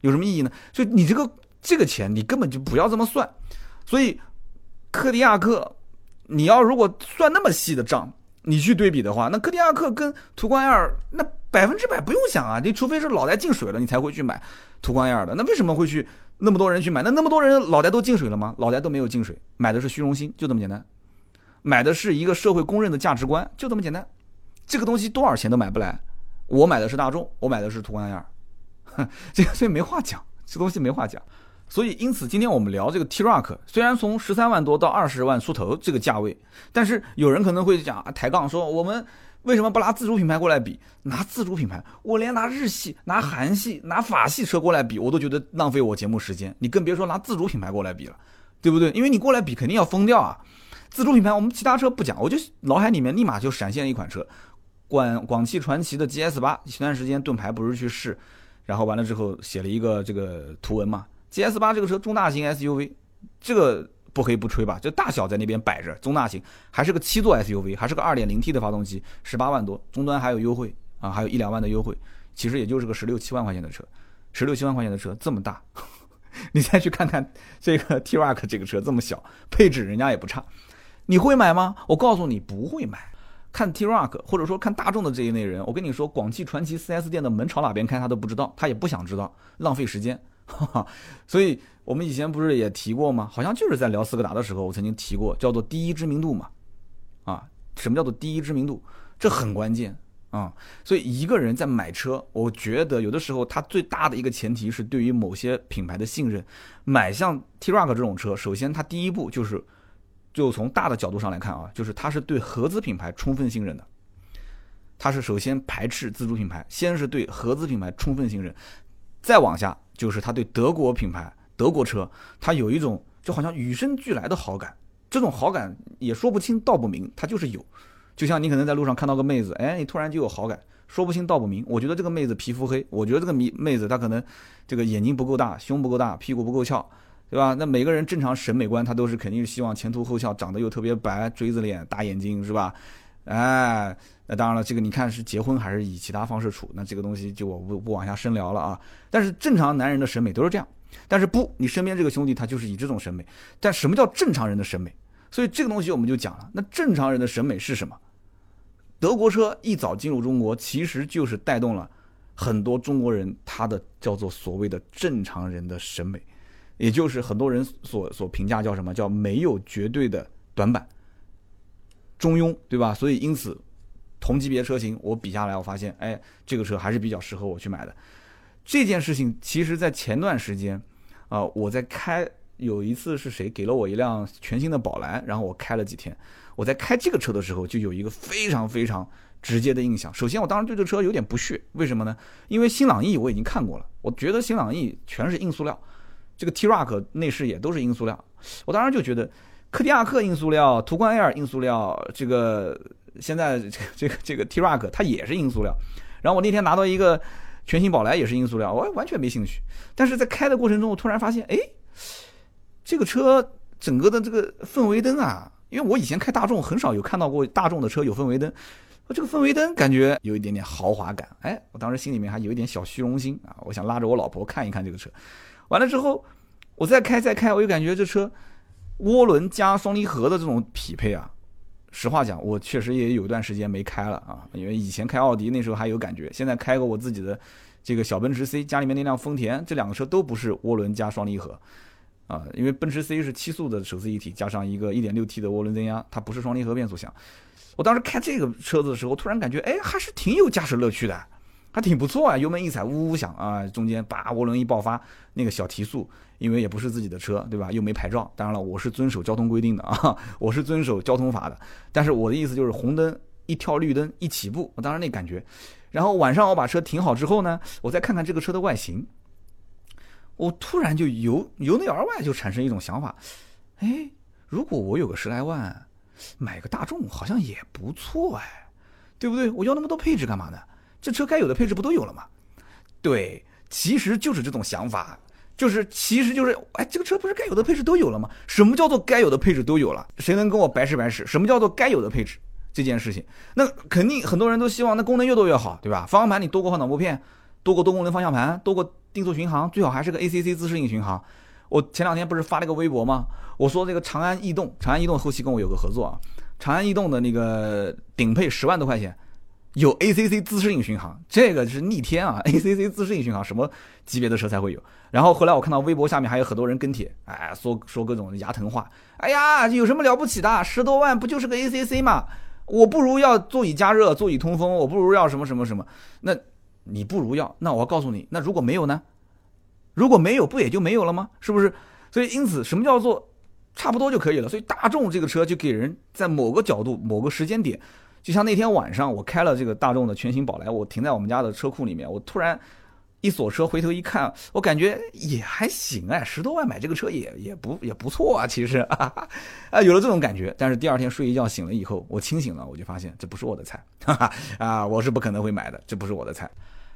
有什么意义呢？所以你这个这个钱你根本就不要这么算。所以柯迪亚克，你要如果算那么细的账，你去对比的话，那柯迪亚克跟途观 L 那百分之百不用想啊，你除非是脑袋进水了，你才会去买途观 L 的。那为什么会去？那么多人去买，那那么多人脑袋都进水了吗？脑袋都没有进水，买的是虚荣心，就这么简单，买的是一个社会公认的价值观，就这么简单。这个东西多少钱都买不来，我买的是大众，我买的是途观 L， 这个所以没话讲，这东西没话讲。所以因此今天我们聊这个 T-Roc， 虽然从十三万多到二十万出头这个价位，但是有人可能会讲抬杠说我们为什么不拿自主品牌过来比？拿自主品牌，我连拿日系、拿韩系、拿法系车过来比，我都觉得浪费我节目时间。你更别说拿自主品牌过来比了，对不对？因为你过来比肯定要疯掉啊！自主品牌我们其他车不讲，我就脑海里面立马就闪现一款车，广广汽传祺的 G S 八。前段时间盾牌不是去试，然后完了之后写了一个这个图文嘛。G S 八这个车中大型 S U V， 这个不黑不吹吧，这大小在那边摆着，中大型还是个七座 S U V， 还是个 二点零 T 的发动机，十八万多，终端还有优惠啊，还有一两万的优惠，其实也就是个十六七万块钱的车，十六七万块钱的车这么大，你再去看看这个 T-Roc 这个车这么小，配置人家也不差，你会买吗？我告诉你不会买。看 T-Roc 或者说看大众的这一类人，我跟你说，广汽传祺 四 S 店的门朝哪边开他都不知道，他也不想知道，浪费时间。所以我们以前不是也提过吗？好像就是在聊斯柯达的时候，我曾经提过，叫做第一知名度嘛。啊，什么叫做第一知名度？这很关键啊。所以一个人在买车，我觉得有的时候他最大的一个前提是对于某些品牌的信任。买像 T-Roc 这种车，首先它第一步就是，就从大的角度上来看啊，就是它是对合资品牌充分信任的。它是首先排斥自主品牌，先是对合资品牌充分信任，再往下。就是他对德国品牌、德国车，他有一种就好像与生俱来的好感，这种好感也说不清道不明，他就是有。就像你可能在路上看到个妹子，哎，你突然就有好感，说不清道不明。我觉得这个妹子皮肤黑，我觉得这个妹子她可能这个眼睛不够大，胸不够大，屁股不够翘，对吧？那每个人正常审美观，他都是肯定是希望前凸后翘，长得又特别白，锥子脸，大眼睛，是吧？哎，那当然了，这个你看是结婚还是以其他方式处，那这个东西就我不不往下深聊了啊。但是正常男人的审美都是这样，但是不，你身边这个兄弟他就是以这种审美。但什么叫正常人的审美？所以这个东西我们就讲了，那正常人的审美是什么？德国车一早进入中国，其实就是带动了很多中国人他的叫做所谓的正常人的审美，也就是很多人所所评价叫什么叫没有绝对的短板。中庸，对吧？所以因此同级别车型我比下来，我发现哎，这个车还是比较适合我去买的。这件事情其实在前段时间啊、呃、我在开，有一次是谁给了我一辆全新的宝来，然后我开了几天，我在开这个车的时候就有一个非常非常直接的印象。首先我当时对这车有点不屑，为什么呢？因为新朗逸我已经看过了，我觉得新朗逸全是硬塑料，这个 T-Roc 内饰也都是硬塑料，我当时就觉得柯迪亚克硬塑料，途观 L 硬塑料，这个现在这个这个这个 T-Roc 它也是硬塑料。然后我那天拿到一个全新宝来也是硬塑料，我完全没兴趣。但是在开的过程中，我突然发现，哎，这个车整个的这个氛围灯啊，因为我以前开大众很少有看到过大众的车有氛围灯，这个氛围灯感觉有一点点豪华感。哎，我当时心里面还有一点小虚荣心啊，我想拉着我老婆看一看这个车。完了之后我再开再开，我就感觉这车涡轮加双离合的这种匹配啊，实话讲我确实也有一段时间没开了啊，因为以前开奥迪那时候还有感觉，现在开过我自己的这个小奔驰 C， 家里面那辆丰田，这两个车都不是涡轮加双离合啊，因为奔驰 C 是七速的手自一体加上一个 一点六 T 的涡轮增压，它不是双离合变速箱。我当时开这个车子的时候突然感觉哎，还是挺有驾驶乐趣的，还挺不错啊，油门一踩呜呜响啊，中间把涡轮一爆发那个小提速，因为也不是自己的车对吧，又没牌照，当然了我是遵守交通规定的啊，我是遵守交通法的，但是我的意思就是红灯一跳绿灯一起步，我当时那感觉。然后晚上我把车停好之后呢，我再看看这个车的外形，我突然就由由内而外就产生一种想法，哎，如果我有个十来万买个大众好像也不错哎，对不对？我要那么多配置干嘛呢？这车该有的配置不都有了吗？对，其实就是这种想法，就是其实就是哎，这个车不是该有的配置都有了吗？什么叫做该有的配置都有了？谁能跟我白吃白吃？什么叫做该有的配置这件事情？那肯定很多人都希望那功能越多越好，对吧？方向盘你多个换挡拨片，多个多功能方向盘，多个定速巡航，最好还是个 A C C 自适应巡航。我前两天不是发了个微博吗？我说这个长安逸动，长安逸动后期跟我有个合作啊，长安逸动的那个顶配十万多块钱，有 A C C 自适应巡航，这个是逆天啊 ！A C C 自适应巡航什么级别的车才会有？然后后来我看到微博下面还有很多人跟帖，哎，说说各种牙疼话，哎呀，有什么了不起的？十多万不就是个 A C C 嘛？我不如要座椅加热、座椅通风，我不如要什么什么什么？那你不如要，那我要告诉你，那如果没有呢？如果没有不也就没有了吗？是不是？所以因此什么叫做差不多就可以了？所以大众这个车就给人在某个角度某个时间点，就像那天晚上我开了这个大众的全新宝来，我停在我们家的车库里面，我突然一锁车回头一看，我感觉也还行哎，十多万买这个车也也不也不错啊，其实啊啊有了这种感觉。但是第二天睡一觉醒了以后，我清醒了，我就发现这不是我的菜，哈哈啊，我是不可能会买的，这不是我的菜。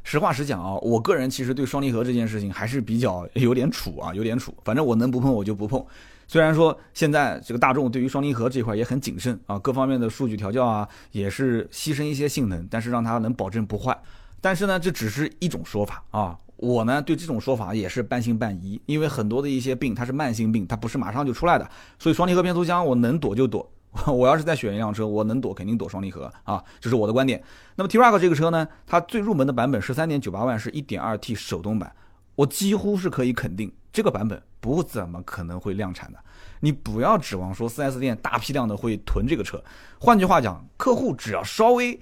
实话实讲啊，我个人其实对双离合这件事情还是比较有点怵啊，有点怵。反正我能不碰我就不碰。虽然说现在这个大众对于双离合这块也很谨慎啊，各方面的数据调教啊，也是牺牲一些性能，但是让它能保证不坏。但是呢，这只是一种说法啊。我呢对这种说法也是半信半疑，因为很多的一些病它是慢性病，它不是马上就出来的。所以双离合变速箱我能躲就躲。我要是再选一辆车，我能躲肯定躲双离合啊，这是我的观点。那么 T-Roc 这个车呢，它最入门的版本 十三点九八万是 一点二 T 手动版，我几乎是可以肯定这个版本不怎么可能会量产的。你不要指望说 四 S 店大批量的会囤这个车，换句话讲，客户只要稍微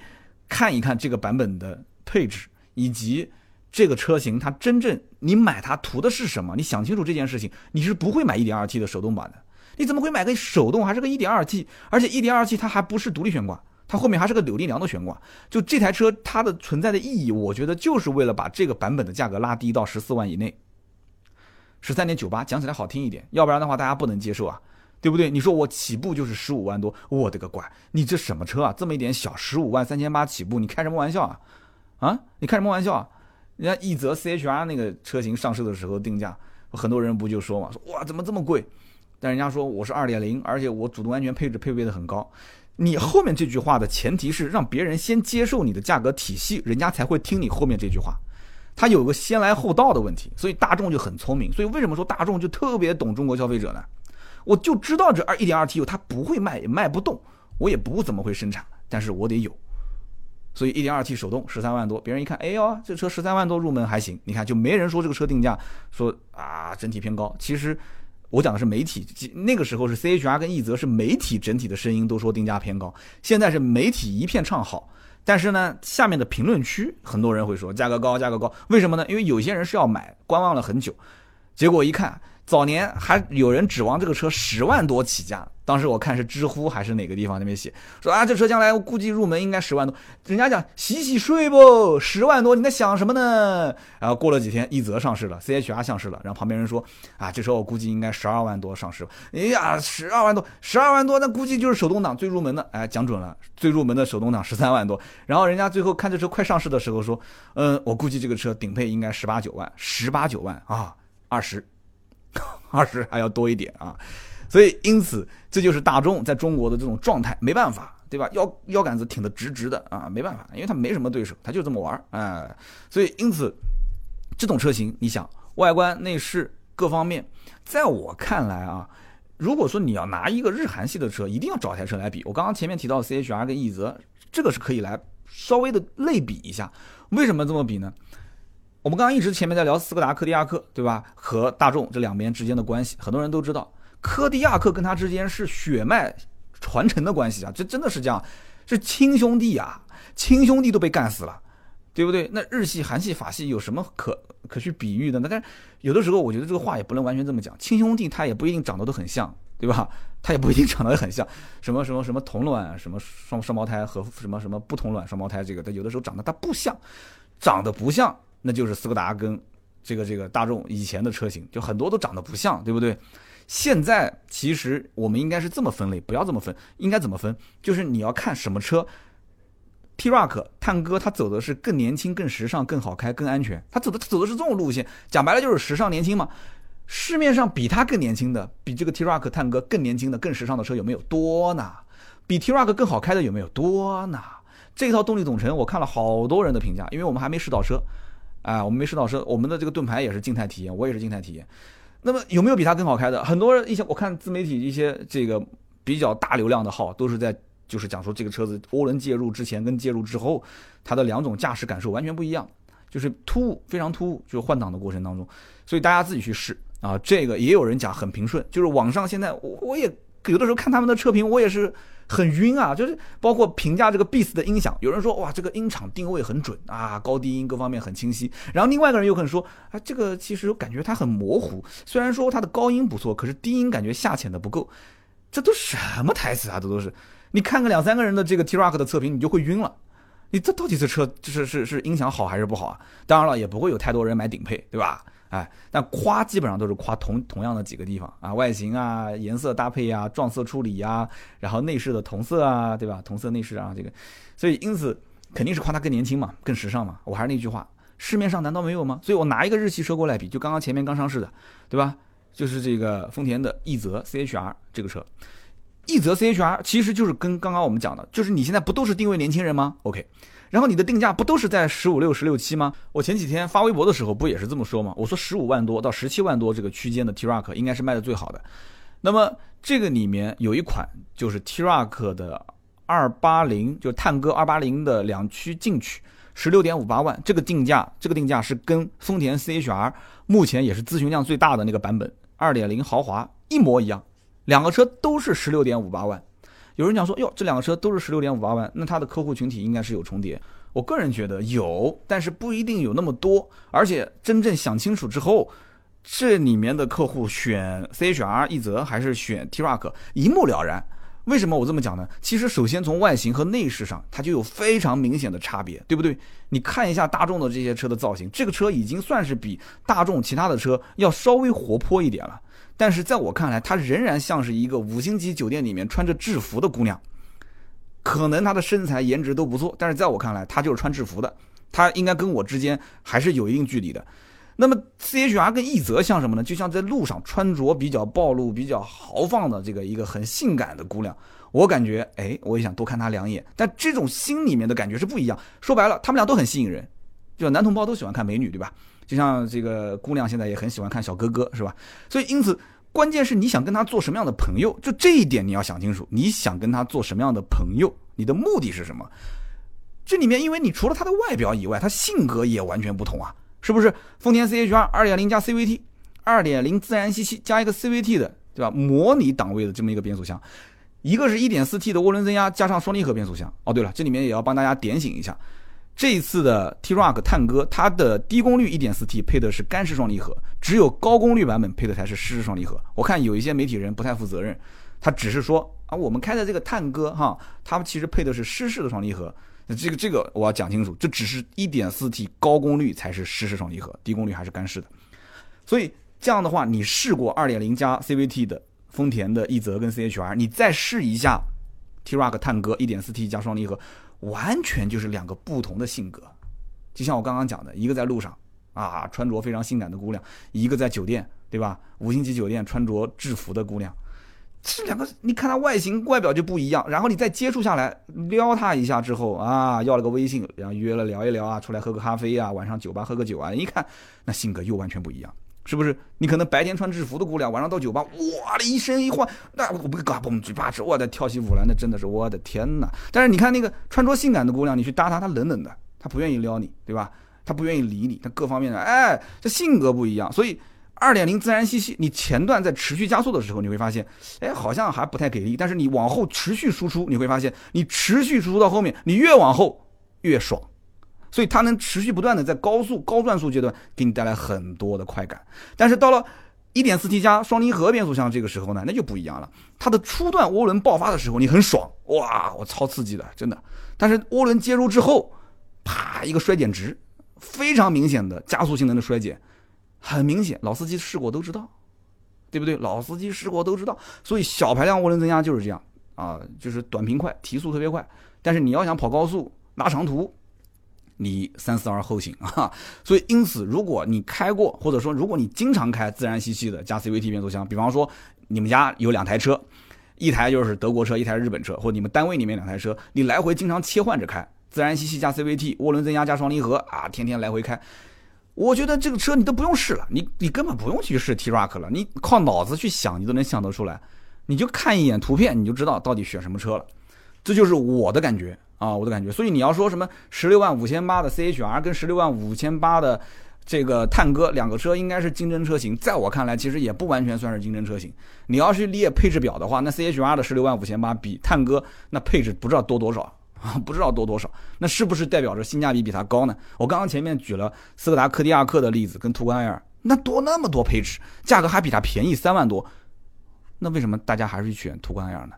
看一看这个版本的配置以及这个车型它真正你买它图的是什么，你想清楚这件事情，你是不会买 一点二 T 的手动版的。你怎么会买个手动还是个 一点二 T？ 而且 一点二 T 它还不是独立悬挂，它后面还是个扭力梁的悬挂。就这台车它的存在的意义，我觉得就是为了把这个版本的价格拉低到十四万以内。 十三点九八 讲起来好听一点，要不然的话大家不能接受啊，对不对？你说我起步就是十五万多，我的个乖，你这什么车啊，这么一点小十五万三千八起步，你开什么玩笑啊啊，你开什么玩笑啊？人家一泽 C H R 那个车型上市的时候定价，很多人不就说嘛，说哇怎么这么贵，但人家说我是 二点零， 而且我主动安全配置配备的很高。你后面这句话的前提是让别人先接受你的价格体系，人家才会听你后面这句话，它有个先来后到的问题。所以大众就很聪明，所以为什么说大众就特别懂中国消费者呢？我就知道这 一点二 T 它不会卖，也卖不动，我也不怎么会生产，但是我得有。所以 一点二 T 手动十三万多，别人一看，哎呦，这车十三万多入门还行，你看就没人说这个车定价说啊整体偏高。其实我讲的是媒体，那个时候是 C H R 跟奕泽是媒体整体的声音都说定价偏高，现在是媒体一片唱好，但是呢，下面的评论区很多人会说价格高，价格高，为什么呢？因为有些人是要买，观望了很久，结果一看，早年还有人指望这个车十万多起价，当时我看是知乎还是哪个地方那边写说啊，这车将来我估计入门应该十万多，人家讲洗洗睡不，十万多你在想什么呢？然后过了几天，奕泽上市了 ，C H R 上市了，然后旁边人说啊，这车我估计应该十二万多上市，哎呀，十二万多，十二万多那估计就是手动挡最入门的，哎，讲准了，最入门的手动挡十三万多。然后人家最后看这车快上市的时候说，嗯，我估计这个车顶配应该十八九万，十八九万啊，二十。二十还要多一点啊，所以因此这就是大众在中国的这种状态，没办法，对吧？腰腰杆子挺得直直的啊，没办法，因为他没什么对手，他就这么玩啊、呃。所以因此这种车型，你想外观内饰各方面。在我看来啊，如果说你要拿一个日韩系的车，一定要找台车来比。我刚刚前面提到 C H R 跟奕泽，这个是可以来稍微的类比一下。为什么这么比呢？我们刚刚一直前面在聊斯柯达柯迪亚克，对吧？和大众这两边之间的关系，很多人都知道，柯迪亚克跟他之间是血脉传承的关系啊，这真的是这样，是亲兄弟啊，亲兄弟都被干死了，对不对？那日系、韩系、法系有什么可可去比喻的呢？但是有的时候我觉得这个话也不能完全这么讲，亲兄弟他也不一定长得都很像，对吧？他也不一定长得很像，什么什么什么同卵、什么双双胞胎和什么什么不同卵双胞胎，这个他有的时候长得他不像，长得不像，那就是斯柯达跟这个这个大众以前的车型，就很多都长得不像，对不对？现在其实我们应该是这么分类，不要这么分，应该怎么分？就是你要看什么车。T-Roc 探戈他走的是更年轻、更时尚、更好开、更安全，他走的他走的是这种路线，讲白了就是时尚年轻嘛。市面上比他更年轻的，比这个 T-Roc 探戈更年轻的、更时尚的车有没有多呢？比 T-Roc 更好开的有没有多呢？这套动力总成我看了好多人的评价，因为我们还没试到车啊，我们没试到车，我们的这个盾牌也是静态体验，我也是静态体验。那么有没有比他更好开的？很多人一些我看自媒体一些这个比较大流量的号都是在。就是讲说这个车子涡轮介入之前跟介入之后，它的两种驾驶感受完全不一样，就是突兀，非常突兀，就是换挡的过程当中，所以大家自己去试啊。这个也有人讲很平顺，就是网上现在 我, 我也有的时候看他们的车评，我也是很晕啊，就是包括评价这个 Beats 的音响，有人说哇这个音场定位很准啊，高低音各方面很清晰，然后另外一个人又可能说啊这个其实感觉它很模糊，虽然说它的高音不错，可是低音感觉下潜的不够，这都什么台词啊，这都是。你看个两三个人的这个 T-Roc 的测评，你就会晕了。你这到底这车就是是是音响好还是不好啊？当然了，也不会有太多人买顶配，对吧？哎，但夸基本上都是夸同同样的几个地方啊，外形啊、颜色搭配啊、撞色处理啊，然后内饰的同色啊，对吧？同色内饰啊，这个，所以因此肯定是夸它更年轻嘛，更时尚嘛。我还是那句话，市面上难道没有吗？所以我拿一个日系车过来比，就刚刚前面刚上市的，对吧？就是这个丰田的奕泽 C H R 这个车。奕泽 C H R 其实就是跟刚刚我们讲的，就是你现在不都是定位年轻人吗 ？OK， 然后你的定价不都是在十五六、十六七吗？我前几天发微博的时候不也是这么说吗？我说十五万多到十七万多这个区间的 T-Roc 应该是卖的最好的。那么这个里面有一款就是 T-Roc 的二八零，就是探戈二八零的两驱进取， 十六点五八万，这个定价，这个定价是跟丰田 C H R 目前也是咨询量最大的那个版本 二点零 豪华一模一样。两个车都是 十六点五八万，有人讲说哟，这两个车都是 十六点五八万，那它的客户群体应该是有重叠，我个人觉得有，但是不一定有那么多，而且真正想清楚之后，这里面的客户选 C H R 奕泽还是选 T-Roc 一目了然。为什么我这么讲呢？其实首先从外形和内饰上它就有非常明显的差别，对不对？你看一下大众的这些车的造型，这个车已经算是比大众其他的车要稍微活泼一点了，但是在我看来，她仍然像是一个五星级酒店里面穿着制服的姑娘，可能她的身材颜值都不错，但是在我看来，她就是穿制服的，她应该跟我之间还是有一定距离的。那么 C H R 跟奕泽像什么呢？就像在路上穿着比较暴露、比较豪放的这个一个很性感的姑娘，我感觉，哎，我也想多看她两眼，但这种心里面的感觉是不一样。说白了，他们俩都很吸引人，就男同胞都喜欢看美女，对吧？就像这个姑娘现在也很喜欢看小哥哥，是吧？所以因此关键是你想跟他做什么样的朋友，就这一点你要想清楚，你想跟他做什么样的朋友，你的目的是什么。这里面因为你除了他的外表以外，他性格也完全不同啊，是不是？丰田 C H R 二点零 加 C V T， 二点零 自然吸气加一个 C V T 的，对吧？模拟档位的这么一个变速箱，一个是 一点四 T 的涡轮增压加上双离合变速箱。哦对了，这里面也要帮大家点醒一下，这一次的 T-Roc 探戈，它的低功率 一点四 T 配的是干式双离合，只有高功率版本配的才是湿式双离合。我看有一些媒体人不太负责任，他只是说啊，我们开的这个探戈哈，它其实配的是湿式的双离合。这个这个我要讲清楚，这只是 一点四 T 高功率才是湿式双离合，低功率还是干式的。所以这样的话，你试过 二点零 加 C V T 的丰田的奕泽跟 C H R， 你再试一下 T-Roc 探戈 一点四 T 加双离合。完全就是两个不同的性格，就像我刚刚讲的，一个在路上啊穿着非常性感的姑娘，一个在酒店，对吧？五星级酒店穿着制服的姑娘，这两个你看她外形外表就不一样，然后你再接触下来，撩她一下之后啊，要了个微信，然后约了聊一聊啊，出来喝个咖啡啊，晚上酒吧喝个酒啊，一看那性格又完全不一样，是不是？你可能白天穿制服的姑娘，晚上到酒吧，哇的一身一换，那我不嘎嘣嘴巴子，我的跳起舞来，那真的是我的天哪！但是你看那个穿着性感的姑娘，你去搭她，她冷冷的，她不愿意撩你，对吧？她不愿意理你，她各方面的，哎，这性格不一样。所以 二点零 自然吸气，你前段在持续加速的时候，你会发现，哎，好像还不太给力。但是你往后持续输出，你会发现，你持续输出到后面，你越往后越爽。所以它能持续不断的在高速高转速阶段给你带来很多的快感，但是到了 一点四 T 加双离合变速箱这个时候呢，那就不一样了。它的初段涡轮爆发的时候你很爽，哇，我超刺激的，真的。但是涡轮接入之后，啪一个衰减值，非常明显的加速性能的衰减，很明显，老司机试过都知道，对不对？老司机试过都知道。所以小排量涡轮增压就是这样啊，就是短平快，提速特别快。但是你要想跑高速拉长途，你三四二后行啊，所以因此，如果你开过，或者说如果你经常开自然吸气的加 C V T 变速箱，比方说你们家有两台车，一台就是德国车，一台是日本车，或者你们单位里面两台车，你来回经常切换着开，自然吸气加 C V T， 涡轮增压加双离合啊，天天来回开，我觉得这个车你都不用试了，你你根本不用去试 T-Roc 了，你靠脑子去想，你都能想得出来，你就看一眼图片，你就知道到底选什么车了，这就是我的感觉。啊，我的感觉，所以你要说什么十六万五千八的 C H R 跟十六万五千八的这个探戈，两个车应该是竞争车型，在我看来其实也不完全算是竞争车型。你要去列配置表的话，那 C H R 的十六万五千八比探戈那配置不知道多多少，不知道多多少，那是不是代表着性价比比它高呢？我刚刚前面举了斯柯达柯迪亚克的例子跟途观 L， 那多那么多配置，价格还比它便宜三万多，那为什么大家还是选途观 L 呢？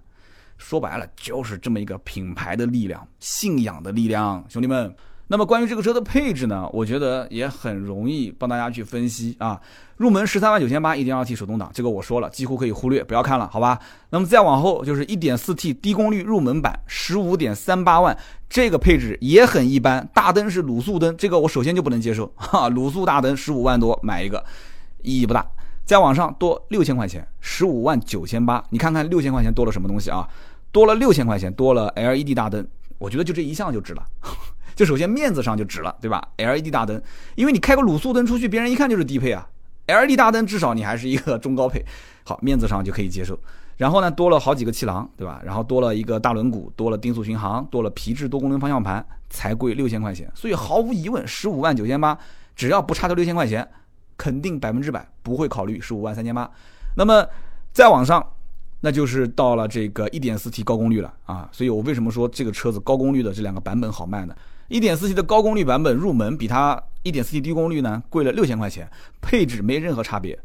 说白了就是这么一个品牌的力量，信仰的力量，兄弟们。那么关于这个车的配置呢，我觉得也很容易帮大家去分析啊。入门 十三万九千八 一点二 T 手动挡，这个我说了几乎可以忽略，不要看了，好吧？那么再往后就是 一点四 T 低功率入门版 十五点三八万，这个配置也很一般，大灯是卤素灯，这个我首先就不能接受哈，卤素大灯十五万多买一个意义不大。再往上多六千块钱， 十五万九千八， 你看看六千块钱多了什么东西啊？多了六千块钱，多了 L E D 大灯，我觉得就这一项就值了就首先面子上就值了，对吧？ L E D 大灯，因为你开个卤素灯出去，别人一看就是低配啊， L E D 大灯至少你还是一个中高配，好，面子上就可以接受。然后呢，多了好几个气囊，对吧？然后多了一个大轮毂，多了定速巡航，多了皮质多功能方向盘，才贵六千块钱。所以毫无疑问 十五万九千八， 只要不差这六千块钱，肯定百分之百不会考虑十五万三千八。那么再往上，那就是到了这个 一点四 T 高功率了啊。所以我为什么说这个车子高功率的这两个版本好卖呢？ 一点四 T 的高功率版本入门比它 一点四 T 低功率呢贵了六千块钱，配置没任何差别，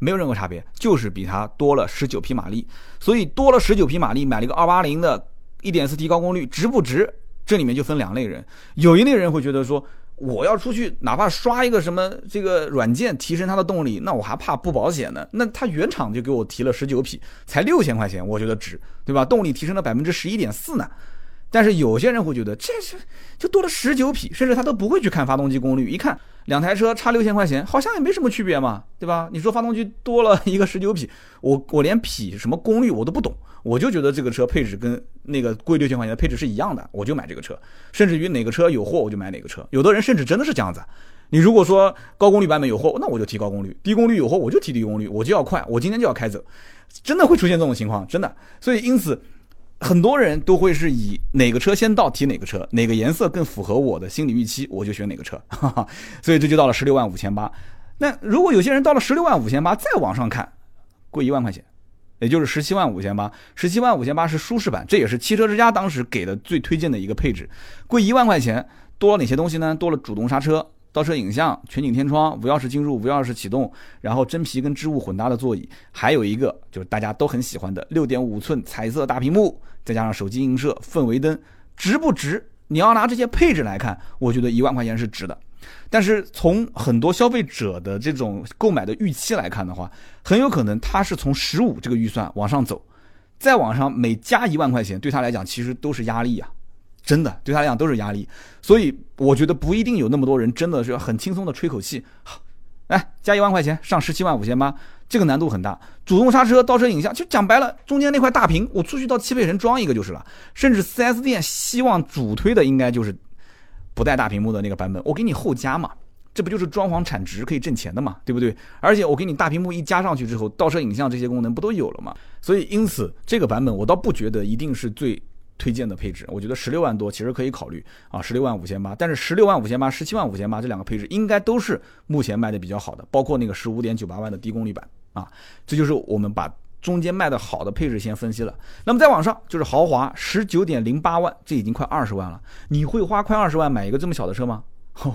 没有任何差别，就是比它多了十九匹马力。所以多了十九匹马力买了一个二八零的 一点四 T 高功率值不值？这里面就分两类人，有一类人会觉得说，我要出去哪怕刷一个什么这个软件提升它的动力，那我还怕不保险呢？那它原厂就给我提了十九匹，才六千块钱，我觉得值，对吧？动力提升了 百分之十一点四 呢。但是有些人会觉得这是就多了十九匹，甚至他都不会去看发动机功率，一看两台车差六千块钱，好像也没什么区别嘛，对吧？你说发动机多了一个十九匹，我我连匹什么功率我都不懂，我就觉得这个车配置跟那个贵六千块钱的配置是一样的，我就买这个车，甚至于哪个车有货我就买哪个车。有的人甚至真的是这样子，你如果说高功率版本有货，那我就提高功率；低功率有货我就提低功率，我就要快，我今天就要开走，真的会出现这种情况，真的。所以因此很多人都会是以哪个车先到提哪个车，哪个颜色更符合我的心理预期，我就选哪个车，哈哈。所以这就到了十六万五千八。那如果有些人到了十六万五千八再往上看，贵一万块钱，也就是十七万五千八。十七万五千八是舒适版，这也是汽车之家当时给的最推荐的一个配置。贵一万块钱，多了哪些东西呢？多了主动刹车、倒车影像、全景天窗、无钥匙进入、无钥匙启动，然后真皮跟织物混搭的座椅，还有一个就是大家都很喜欢的 六点五寸彩色大屏幕，再加上手机映射、氛围灯，值不值？你要拿这些配置来看，我觉得一万块钱是值的。但是从很多消费者的这种购买的预期来看的话，很有可能他是从十五这个预算往上走，再往上每加一万块钱，对他来讲其实都是压力啊，真的，对他来讲都是压力。所以我觉得不一定有那么多人真的是很轻松的吹口气，哎，加一万块钱上十七万五千八，这个难度很大。主动刹车、倒车影像，就讲白了，中间那块大屏，我出去到汽配城装一个就是了。甚至 四 S 店希望主推的应该就是不带大屏幕的那个版本，我给你后加嘛，这不就是装潢产值可以挣钱的嘛，对不对？而且我给你大屏幕一加上去之后，倒车影像这些功能不都有了嘛？所以因此这个版本我倒不觉得一定是最推荐的配置，我觉得十六万多其实可以考虑啊，十六万五千八，但是十六万五千八、十七万五千八这两个配置应该都是目前卖的比较好的，包括那个 十五点九八万的低功率版啊，这就是我们把中间卖的好的配置先分析了。那么再往上就是豪华 十九点零八万，这已经快二十万了，你会花快二十万买一个这么小的车吗？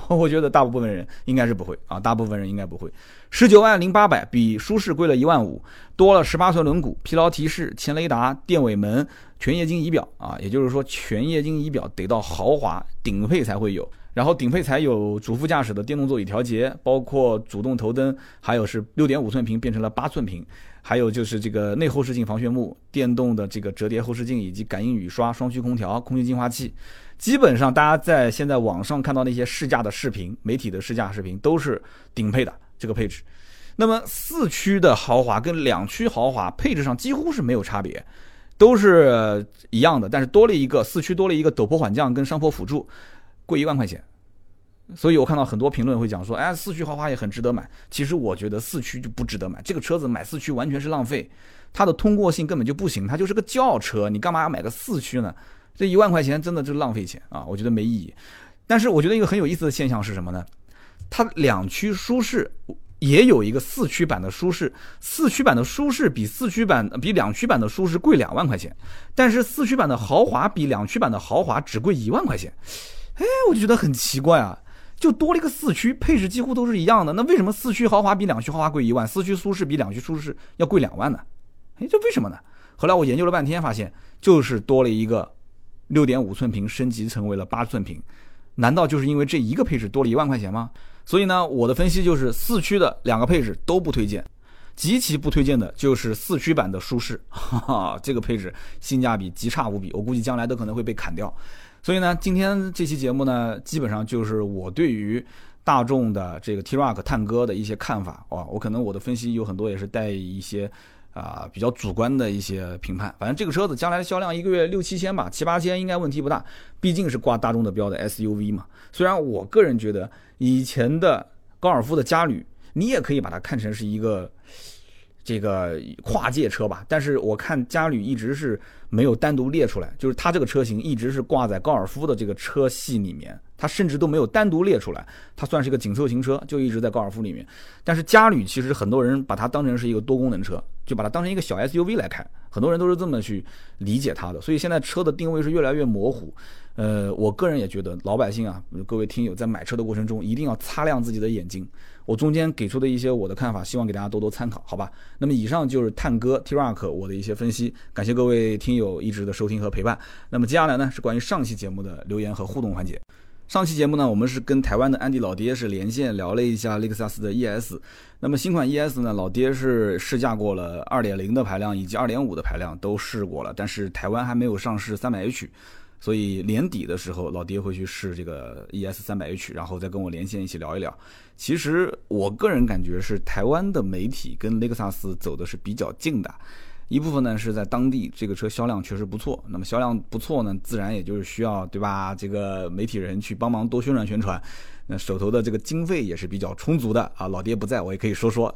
我觉得大部分人应该是不会啊，大部分人应该不会。十九万零八百比舒适贵了一万五，多了十八寸轮毂、疲劳提示、前雷达、电尾门、全液晶仪表啊，也就是说全液晶仪表得到豪华顶配才会有。然后顶配才有主副驾驶的电动座椅调节，包括主动头灯，还有是 六点五寸屏变成了八寸屏，还有就是这个内后视镜防眩目、电动的这个折叠后视镜以及感应雨刷、双区空调、空气净化器。基本上大家在现在网上看到那些试驾的视频，媒体的试驾视频都是顶配的这个配置。那么四驱的豪华跟两驱豪华配置上几乎是没有差别，都是一样的，但是多了一个四驱，多了一个陡坡缓降跟上坡辅助，贵一万块钱。所以我看到很多评论会讲说，哎，四驱豪华也很值得买。其实我觉得四驱就不值得买，这个车子买四驱完全是浪费，它的通过性根本就不行，它就是个轿车，你干嘛要买个四驱呢？这一万块钱真的就是浪费钱啊，我觉得没意义。但是我觉得一个很有意思的现象是什么呢？它两驱舒适也有一个四驱版的舒适，四驱版的舒适比四驱版比两驱版的舒适贵两万块钱，但是四驱版的豪华比两驱版的豪华只贵一万块钱。哎，我就觉得很奇怪啊，就多了一个四驱，配置几乎都是一样的，那为什么四驱豪华比两驱豪华贵一万，四驱舒适比两驱舒适要贵两万呢？哎，这为什么呢？后来我研究了半天，发现就是多了一个 六点五寸屏升级成为了八寸屏，难道就是因为这一个配置多了一万块钱吗？所以呢，我的分析就是四驱的两个配置都不推荐，极其不推荐的就是四驱版的舒适，哈哈，这个配置性价比极差无比，我估计将来都可能会被砍掉。所以呢，今天这期节目呢，基本上就是我对于大众的这个 T-Roc 探戈的一些看法啊，我可能我的分析有很多也是带一些啊、呃、比较主观的一些评判。反正这个车子将来的销量一个月六七千吧，七八千应该问题不大，毕竟是挂大众的标的 S U V 嘛。虽然我个人觉得以前的高尔夫的嘉旅，你也可以把它看成是一个这个跨界车吧，但是我看嘉旅一直是没有单独列出来，就是它这个车型一直是挂在高尔夫的这个车系里面，它甚至都没有单独列出来，它算是一个紧凑型车，就一直在高尔夫里面。但是嘉旅其实很多人把它当成是一个多功能车，就把它当成一个小 S U V 来开，很多人都是这么去理解它的，所以现在车的定位是越来越模糊。呃，我个人也觉得老百姓啊，各位听友在买车的过程中一定要擦亮自己的眼睛。我中间给出的一些我的看法，希望给大家多多参考，好吧？那么以上就是探戈 T-Roc 我的一些分析，感谢各位听友一直的收听和陪伴。那么接下来呢，是关于上期节目的留言和互动环节。上期节目呢，我们是跟台湾的安迪老爹是连线聊了一下雷克萨斯的 E S。那么新款 E S 呢，老爹是试驾过了 二点零 的排量以及 二点五 的排量都试过了，但是台湾还没有上市 三百H， 所以年底的时候老爹会去试这个 E S 三百H， 然后再跟我连线一起聊一聊。其实我个人感觉是台湾的媒体跟雷克萨斯走的是比较近的。一部分呢是在当地这个车销量确实不错，那么销量不错呢，自然也就是需要，对吧，这个媒体人去帮忙多宣传宣传，那手头的这个经费也是比较充足的啊，老爹不在我也可以说说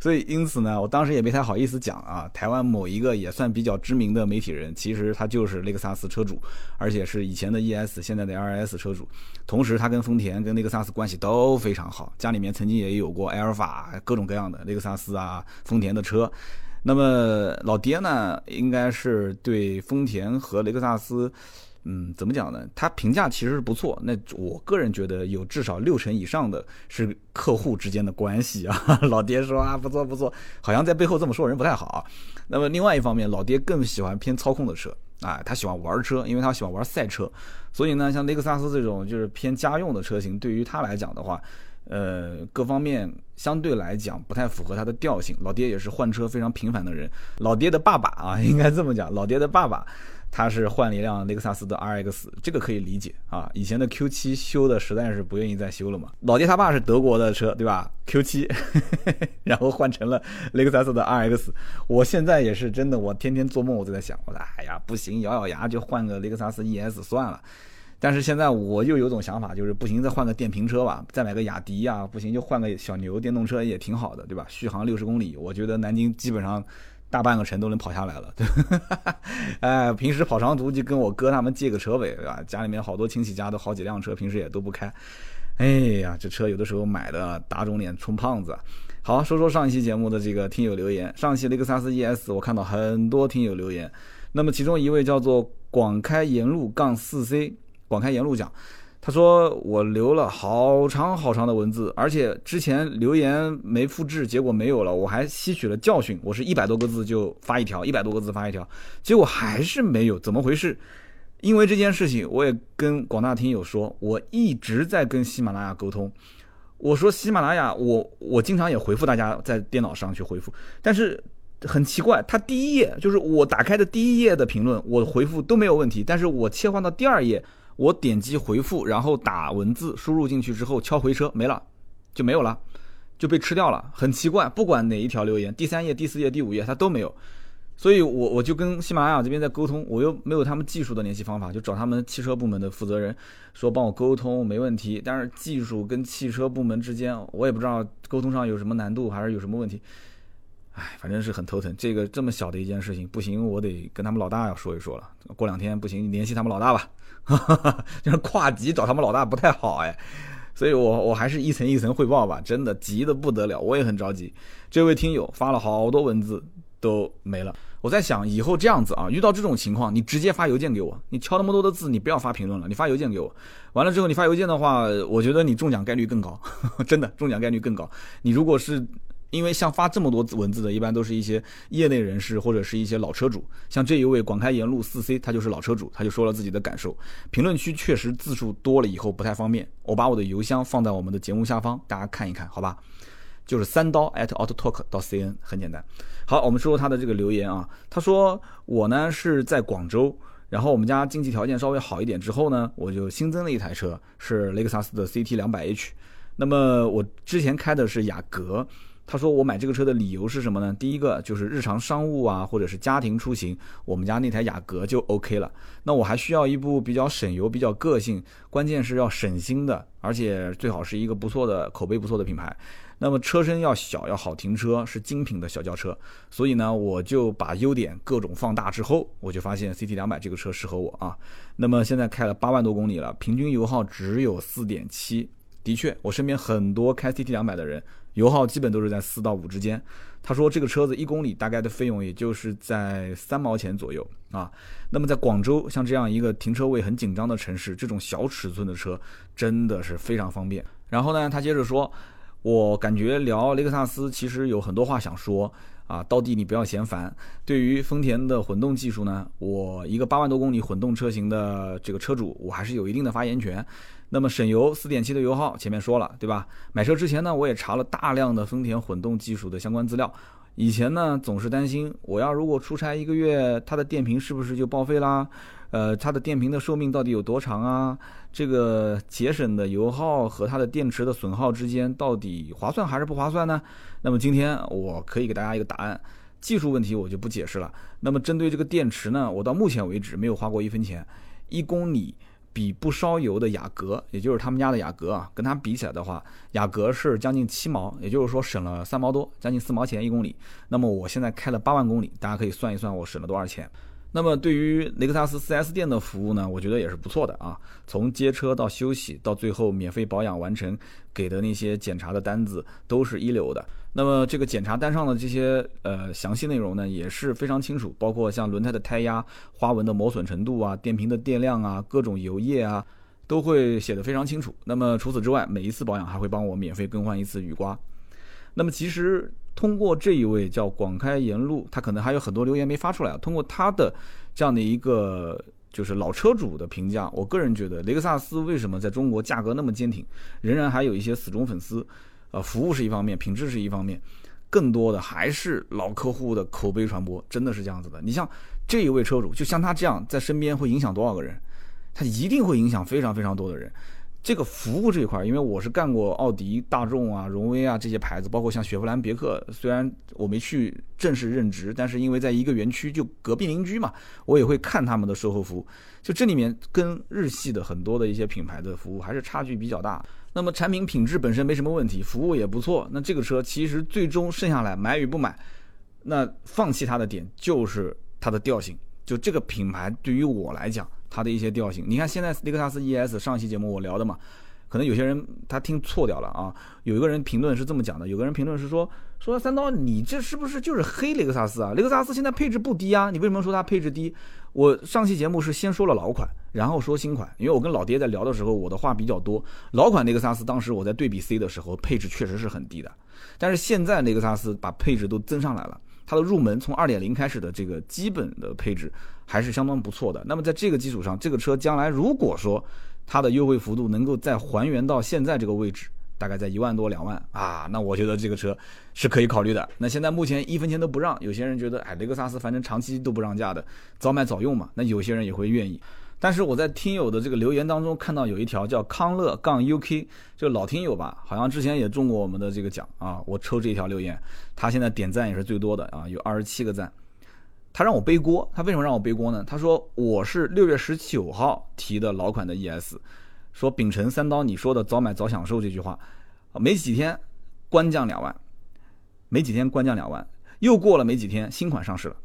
所以因此呢，我当时也没太好意思讲啊，台湾某一个也算比较知名的媒体人，其实他就是雷克萨斯车主，而且是以前的 E S 现在的 R X 车主，同时他跟丰田跟雷克萨斯关系都非常好，家里面曾经也有过 Alpha 各种各样的雷克萨斯啊丰田的车。那么老爹呢，应该是对丰田和雷克萨斯，嗯，怎么讲呢？他评价其实是不错。那我个人觉得有至少六成以上的是客户之间的关系啊。老爹说啊，不错不错，好像在背后这么说人不太好啊。那么另外一方面，老爹更喜欢偏操控的车啊，他喜欢玩车，因为他喜欢玩赛车，所以呢，像雷克萨斯这种就是偏家用的车型，对于他来讲的话。呃，各方面相对来讲不太符合他的调性。老爹也是换车非常频繁的人。老爹的爸爸啊，应该这么讲，老爹的爸爸他是换了一辆雷克萨斯的 R X， 这个可以理解啊。以前的 Q 七 修的实在是不愿意再修了嘛。老爹他爸是德国的车，对吧 ？Q 七， 然后换成了雷克萨斯的 R X。我现在也是真的，我天天做梦我就在想，我说哎呀不行，咬咬牙就换个雷克萨斯 E S 算了。但是现在我又有种想法，就是不行再换个电瓶车吧，再买个雅迪啊，不行就换个小牛电动车也挺好的，对吧？续航六十公里，我觉得南京基本上大半个城都能跑下来了，对吧？哎，平时跑长途就跟我哥他们借个车尾，对吧？家里面好多亲戚家都好几辆车，平时也都不开。哎呀，这车有的时候买的打肿脸充胖子。好，说说上一期节目的这个听友留言。上一期雷克萨斯 E S 我看到很多听友留言，那么其中一位叫做广开沿路 四 C， 广开沿路讲，他说我留了好长好长的文字，而且之前留言没复制，结果没有了，我还吸取了教训，我是一百多个字就发一条，一百多个字发一条，结果还是没有，怎么回事？因为这件事情，我也跟广大听友说，我一直在跟喜马拉雅沟通。我说喜马拉雅，我我经常也回复大家在电脑上去回复，但是很奇怪，它第一页就是我打开的第一页的评论，我回复都没有问题，但是我切换到第二页，我点击回复，然后打文字输入进去之后敲回车没了，就没有了，就被吃掉了，很奇怪，不管哪一条留言，第三页、第四页、第五页它都没有。所以我我就跟喜马拉雅这边在沟通，我又没有他们技术的联系方法，就找他们汽车部门的负责人说帮我沟通没问题，但是技术跟汽车部门之间我也不知道沟通上有什么难度还是有什么问题，哎，反正是很头疼。这个这么小的一件事情，不行我得跟他们老大要说一说了，过两天不行联系他们老大吧，哈哈，就是跨级找他们老大不太好哎。所以我我还是一层一层汇报吧，真的急得不得了，我也很着急。这位听友发了好多文字都没了，我在想以后这样子啊，遇到这种情况你直接发邮件给我，你敲那么多的字你不要发评论了，你发邮件给我，完了之后你发邮件的话，我觉得你中奖概率更高，呵呵，真的中奖概率更高。你如果是因为像发这么多文字的，一般都是一些业内人士或者是一些老车主，像这一位广开沿路 四 C 他就是老车主，他就说了自己的感受，评论区确实字数多了以后不太方便，我把我的邮箱放在我们的节目下方，大家看一看好吧，就是三刀 at autotalk.cn， 很简单。好，我们说他的这个留言啊，他说我呢是在广州，然后我们家经济条件稍微好一点之后呢，我就新增了一台车，是雷克萨斯的 C T 二百 H。那么我之前开的是雅阁，他说我买这个车的理由是什么呢？第一个就是日常商务啊，或者是家庭出行，我们家那台雅阁就 OK 了。那我还需要一部比较省油、比较个性，关键是要省心的，而且最好是一个不错的口碑、不错的品牌。那么车身要小，要好停车，是精品的小轿车。所以呢，我就把优点各种放大之后，我就发现 C T 二百 这个车适合我啊。那么现在开了八万多公里了，平均油耗只有 四点七。的确，我身边很多开 C T 二百 的人油耗基本都是在四到五之间。他说这个车子一公里大概的费用也就是在三毛钱左右啊。那么在广州像这样一个停车位很紧张的城市，这种小尺寸的车真的是非常方便。然后呢，他接着说，我感觉聊雷克萨斯其实有很多话想说啊，到底你不要嫌烦。对于丰田的混动技术呢，我一个八万多公里混动车型的这个车主，我还是有一定的发言权。那么省油 四点七 的油耗前面说了对吧，买车之前呢我也查了大量的丰田混动技术的相关资料，以前呢总是担心我要如果出差一个月它的电瓶是不是就报废啦，呃，它的电瓶的寿命到底有多长啊，这个节省的油耗和它的电池的损耗之间到底划算还是不划算呢？那么今天我可以给大家一个答案，技术问题我就不解释了。那么针对这个电池呢，我到目前为止没有花过一分钱，一公里比不烧油的雅阁，也就是他们家的雅阁啊，跟它比起来的话，雅阁是将近七毛，也就是说省了三毛多，将近四毛钱一公里。那么我现在开了八万公里，大家可以算一算我省了多少钱。那么对于雷克萨斯 四 S 店的服务呢，我觉得也是不错的啊。从接车到休息，到最后免费保养完成，给的那些检查的单子都是一流的。那么这个检查单上的这些呃详细内容呢也是非常清楚，包括像轮胎的胎压、花纹的磨损程度啊、电瓶的电量啊、各种油液啊，都会写得非常清楚。那么除此之外，每一次保养还会帮我免费更换一次雨刮。那么其实通过这一位叫广开沿路，他可能还有很多留言没发出来，通过他的这样的一个就是老车主的评价，我个人觉得雷克萨斯为什么在中国价格那么坚挺，仍然还有一些死忠粉丝，呃，服务是一方面，品质是一方面，更多的还是老客户的口碑传播，真的是这样子的。你像这一位车主，就像他这样在身边会影响多少个人，他一定会影响非常非常多的人。这个服务这一块，因为我是干过奥迪、大众啊、荣威啊这些牌子，包括像雪佛兰、别克，虽然我没去正式任职，但是因为在一个园区就隔壁邻居嘛，我也会看他们的售后服务。就这里面跟日系的很多的一些品牌的服务还是差距比较大。那么产品品质本身没什么问题，服务也不错，那这个车其实最终剩下来买与不买，那放弃它的点就是它的调性。就这个品牌对于我来讲，它的一些调性，你看现在雷克萨斯 E S 上期节目我聊的嘛，可能有些人他听错掉了啊。有一个人评论是这么讲的，有个人评论是说说三刀，你这是不是就是黑雷克萨斯啊？雷克萨斯现在配置不低啊，你为什么说它配置低？我上期节目是先说了老款，然后说新款，因为我跟老爹在聊的时候，我的话比较多。老款雷克萨斯当时我在对比 C 的时候，配置确实是很低的，但是现在雷克萨斯把配置都增上来了。它的入门从 二点零 开始的这个基本的配置还是相当不错的。那么在这个基础上，这个车将来如果说它的优惠幅度能够再还原到现在这个位置，大概在一万多两万啊，那我觉得这个车是可以考虑的。那现在目前一分钱都不让，有些人觉得哎，雷克萨斯反正长期都不让价的，早买早用嘛，那有些人也会愿意。但是我在听友的这个留言当中看到有一条叫康乐杠 U K， 就老听友吧，好像之前也中过我们的这个奖啊，我抽这一条留言，他现在点赞也是最多的啊，有二十七个赞。他让我背锅，他为什么让我背锅呢？他说我是六月十九号提的老款的 E S， 说秉承三刀你说的早买早享受这句话，没几天官降两万，没几天官降两万，又过了没几天新款上市了。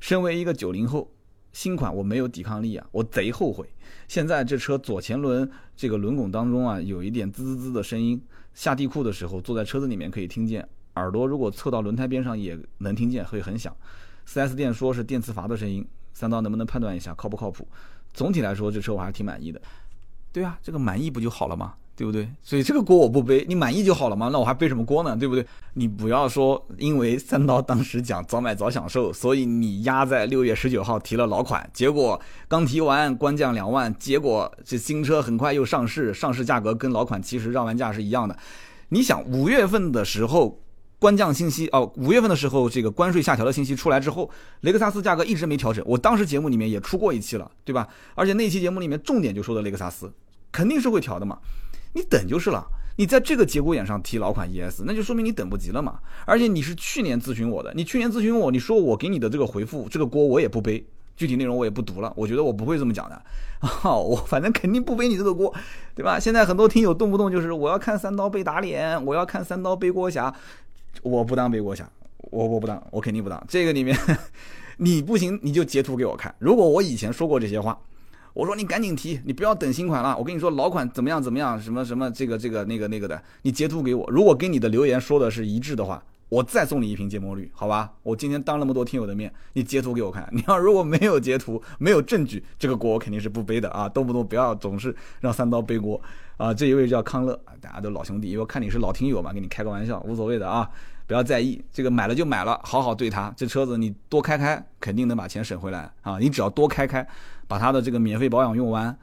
身为一个九零后，新款我没有抵抗力啊，我贼后悔。现在这车左前轮这个轮拱当中啊，有一点滋滋滋的声音，下地库的时候坐在车子里面可以听见，耳朵如果凑到轮胎边上也能听见，会很响。四 S 店说是电磁阀的声音，三刀能不能判断一下靠不靠谱？总体来说这车我还是挺满意的。对啊，这个满意不就好了吗？对不对？所以这个锅我不背，你满意就好了嘛，那我还背什么锅呢？对不对？你不要说因为三刀当时讲早买早享受，所以你压在六月十九号提了老款，结果刚提完官降两万，结果这新车很快又上市，上市价格跟老款其实让完价是一样的。你想五月份的时候官降信息哦，五月份的时候这个关税下调的信息出来之后，雷克萨斯价格一直没调整，我当时节目里面也出过一期了，对吧？而且那期节目里面重点就说的雷克萨斯肯定是会调的嘛，你等就是了。你在这个节骨眼上提老款 E S， 那就说明你等不及了嘛。而且你是去年咨询我的，你去年咨询我，你说我给你的这个回复，这个锅我也不背，具体内容我也不读了，我觉得我不会这么讲的啊、哦，我反正肯定不背你这个锅，对吧？现在很多听友动不动就是我要看三刀被打脸，我要看三刀背锅侠，我不当背锅侠，我我不当，我肯定不当。这个里面你不行，你就截图给我看。如果我以前说过这些话。我说你赶紧提，你不要等新款了。我跟你说老款怎么样怎么样，什么什么这个这个那个那个的，你截图给我。如果跟你的留言说的是一致的话，我再送你一瓶芥末绿，好吧？我今天当那么多听友的面，你截图给我看。你要如果没有截图，没有证据，这个锅我肯定是不背的啊！动不动不要总是让三刀背锅啊！这一位叫康乐，大家都老兄弟，因为看你是老听友嘛，跟你开个玩笑，无所谓的啊，不要在意。这个买了就买了，好好对它。这车子你多开开，肯定能把钱省回来啊！你只要多开开。把他的这个免费保养用完，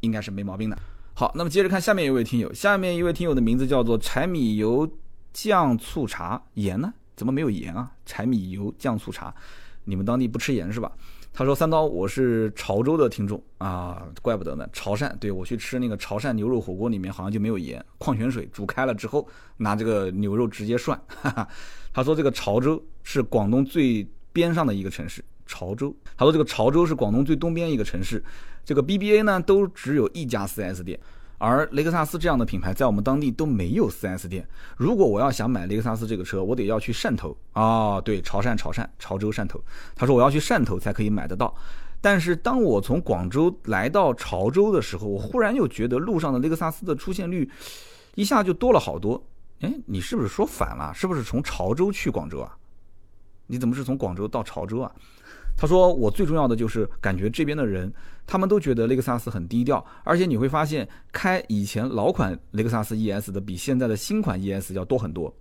应该是没毛病的。好，那么接着看下面一位听友，下面一位听友的名字叫做柴米油酱醋茶，盐呢？怎么没有盐啊？柴米油酱醋茶，你们当地不吃盐是吧？他说三刀，我是潮州的听众啊，怪不得呢。潮汕，对，我去吃那个潮汕牛肉火锅里面好像就没有盐，矿泉水煮开了之后，拿这个牛肉直接涮。哈哈，他说这个潮州是广东最边上的一个城市。潮州，他说这个潮州是广东最东边一个城市，这个 B B A 呢都只有一家 四 S 店，而雷克萨斯这样的品牌在我们当地都没有 四 S 店。如果我要想买雷克萨斯这个车，我得要去汕头啊、哦，对，潮汕潮汕潮州汕头。他说我要去汕头才可以买得到，但是当我从广州来到潮州的时候，我忽然又觉得路上的雷克萨斯的出现率一下就多了好多。哎，你是不是说反了？是不是从潮州去广州啊？你怎么是从广州到潮州啊？他说我最重要的就是感觉这边的人他们都觉得雷克萨斯很低调，而且你会发现开以前老款雷克萨斯 E S 的比现在的新款 E S 要多很多，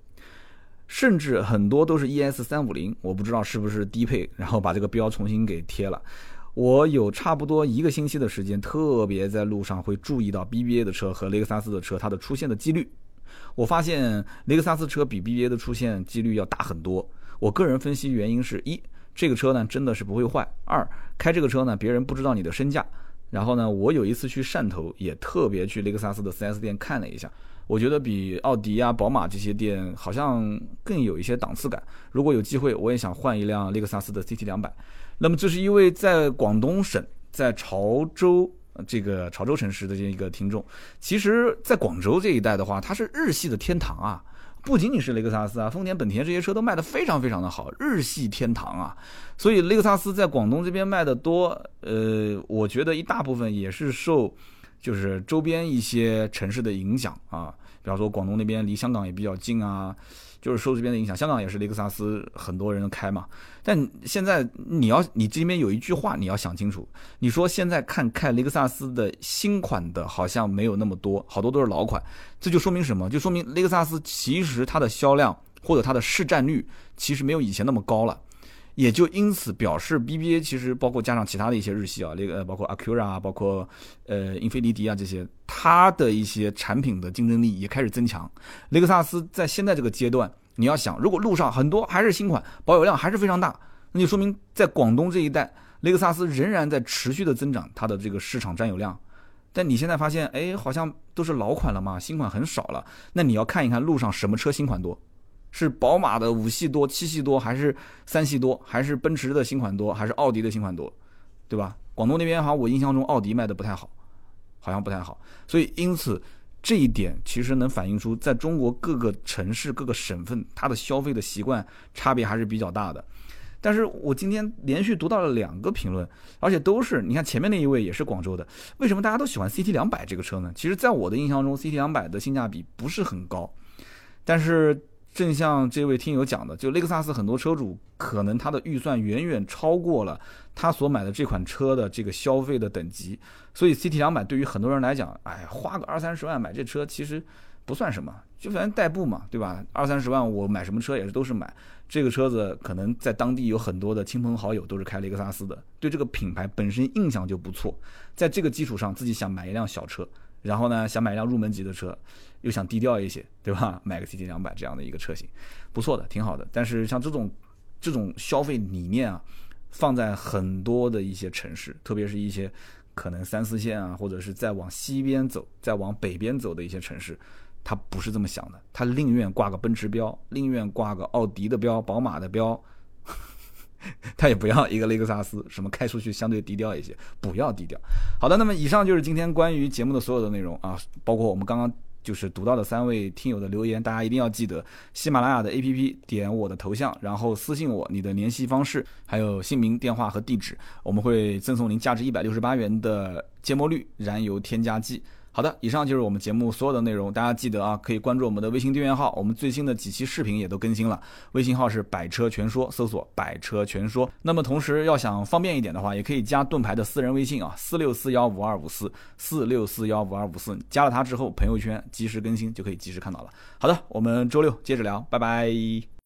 甚至很多都是 E S 三五零， 我不知道是不是低配然后把这个标重新给贴了。我有差不多一个星期的时间特别在路上会注意到 B B A 的车和雷克萨斯的车它的出现的几率，我发现雷克萨斯车比 B B A 的出现几率要大很多。我个人分析原因是，一，这个车呢真的是不会坏，二，开这个车呢别人不知道你的身价。然后呢，我有一次去汕头也特别去雷克萨斯的 四 S 店看了一下，我觉得比奥迪啊、宝马这些店好像更有一些档次感。如果有机会，我也想换一辆雷克萨斯的 C T 二百。那么这是因为在广东省，在潮州这个潮州城市的这一个听众，其实在广州这一带的话，它是日系的天堂啊。不仅仅是雷克萨斯啊，丰田、本田这些车都卖得非常非常的好，日系天堂啊。所以雷克萨斯在广东这边卖得多，呃，我觉得一大部分也是受就是周边一些城市的影响啊，比方说广东那边离香港也比较近啊，就是受这边的影响。香港也是雷克萨斯很多人开嘛，但现在你要你这边有一句话你要想清楚，你说现在看开雷克萨斯的新款的好像没有那么多，好多都是老款，这就说明什么？就说明雷克萨斯其实它的销量或者它的市占率其实没有以前那么高了。也就因此表示 B B A 其实包括加上其他的一些日系啊，那个包括 Acura 啊，包括呃 Infinity 啊这些，它的一些产品的竞争力也开始增强。雷克萨斯在现在这个阶段，你要想，如果路上很多还是新款，保有量还是非常大，那就说明在广东这一带，雷克萨斯仍然在持续的增长它的这个市场占有量。但你现在发现，哎，好像都是老款了嘛，新款很少了。那你要看一看路上什么车新款多。是宝马的五系多、七系多，还是三系多，还是奔驰的新款多，还是奥迪的新款多，对吧？广东那边好像我印象中奥迪卖的不太好，好像不太好。所以因此这一点其实能反映出在中国各个城市、各个省份它的消费的习惯差别还是比较大的。但是我今天连续读到了两个评论，而且都是，你看前面那一位也是广州的，为什么大家都喜欢 C T 二百 这个车呢？其实在我的印象中 C T 二百 的性价比不是很高，但是正像这位听友讲的，就雷克萨斯很多车主可能他的预算远远超过了他所买的这款车的这个消费的等级，所以 C T 二百 对于很多人来讲，哎，花个二三十万买这车其实不算什么，就反正代步嘛，对吧？二三十万我买什么车也是都是买，这个车子可能在当地有很多的亲朋好友都是开雷克萨斯的，对这个品牌本身印象就不错，在这个基础上自己想买一辆小车，然后呢想买一辆入门级的车，又想低调一些，对吧？买个 C T 二百 这样的一个车型，不错的，挺好的。但是像这种这种消费理念啊，放在很多的一些城市，特别是一些可能三四线啊，或者是再往西边走、再往北边走的一些城市，他不是这么想的，他宁愿挂个奔驰标，宁愿挂个奥迪的标、宝马的标，他也不要一个雷克萨斯，什么开出去相对低调一些，不要低调。好的，那么以上就是今天关于节目的所有的内容啊，包括我们刚刚就是读到的三位听友的留言，大家一定要记得喜马拉雅的 A P P 点我的头像，然后私信我你的联系方式，还有姓名、电话和地址，我们会赠送您价值一百六十八元的芥末绿燃油添加剂。好的，以上就是我们节目所有的内容，大家记得啊，可以关注我们的微信订阅号，我们最新的几期视频也都更新了，微信号是百车全说，搜索百车全说。那么同时要想方便一点的话，也可以加盾牌的私人微信啊，四六四一五二五四 四六四一五二五四，加了它之后，朋友圈及时更新就可以及时看到了。好的，我们周六接着聊，拜拜。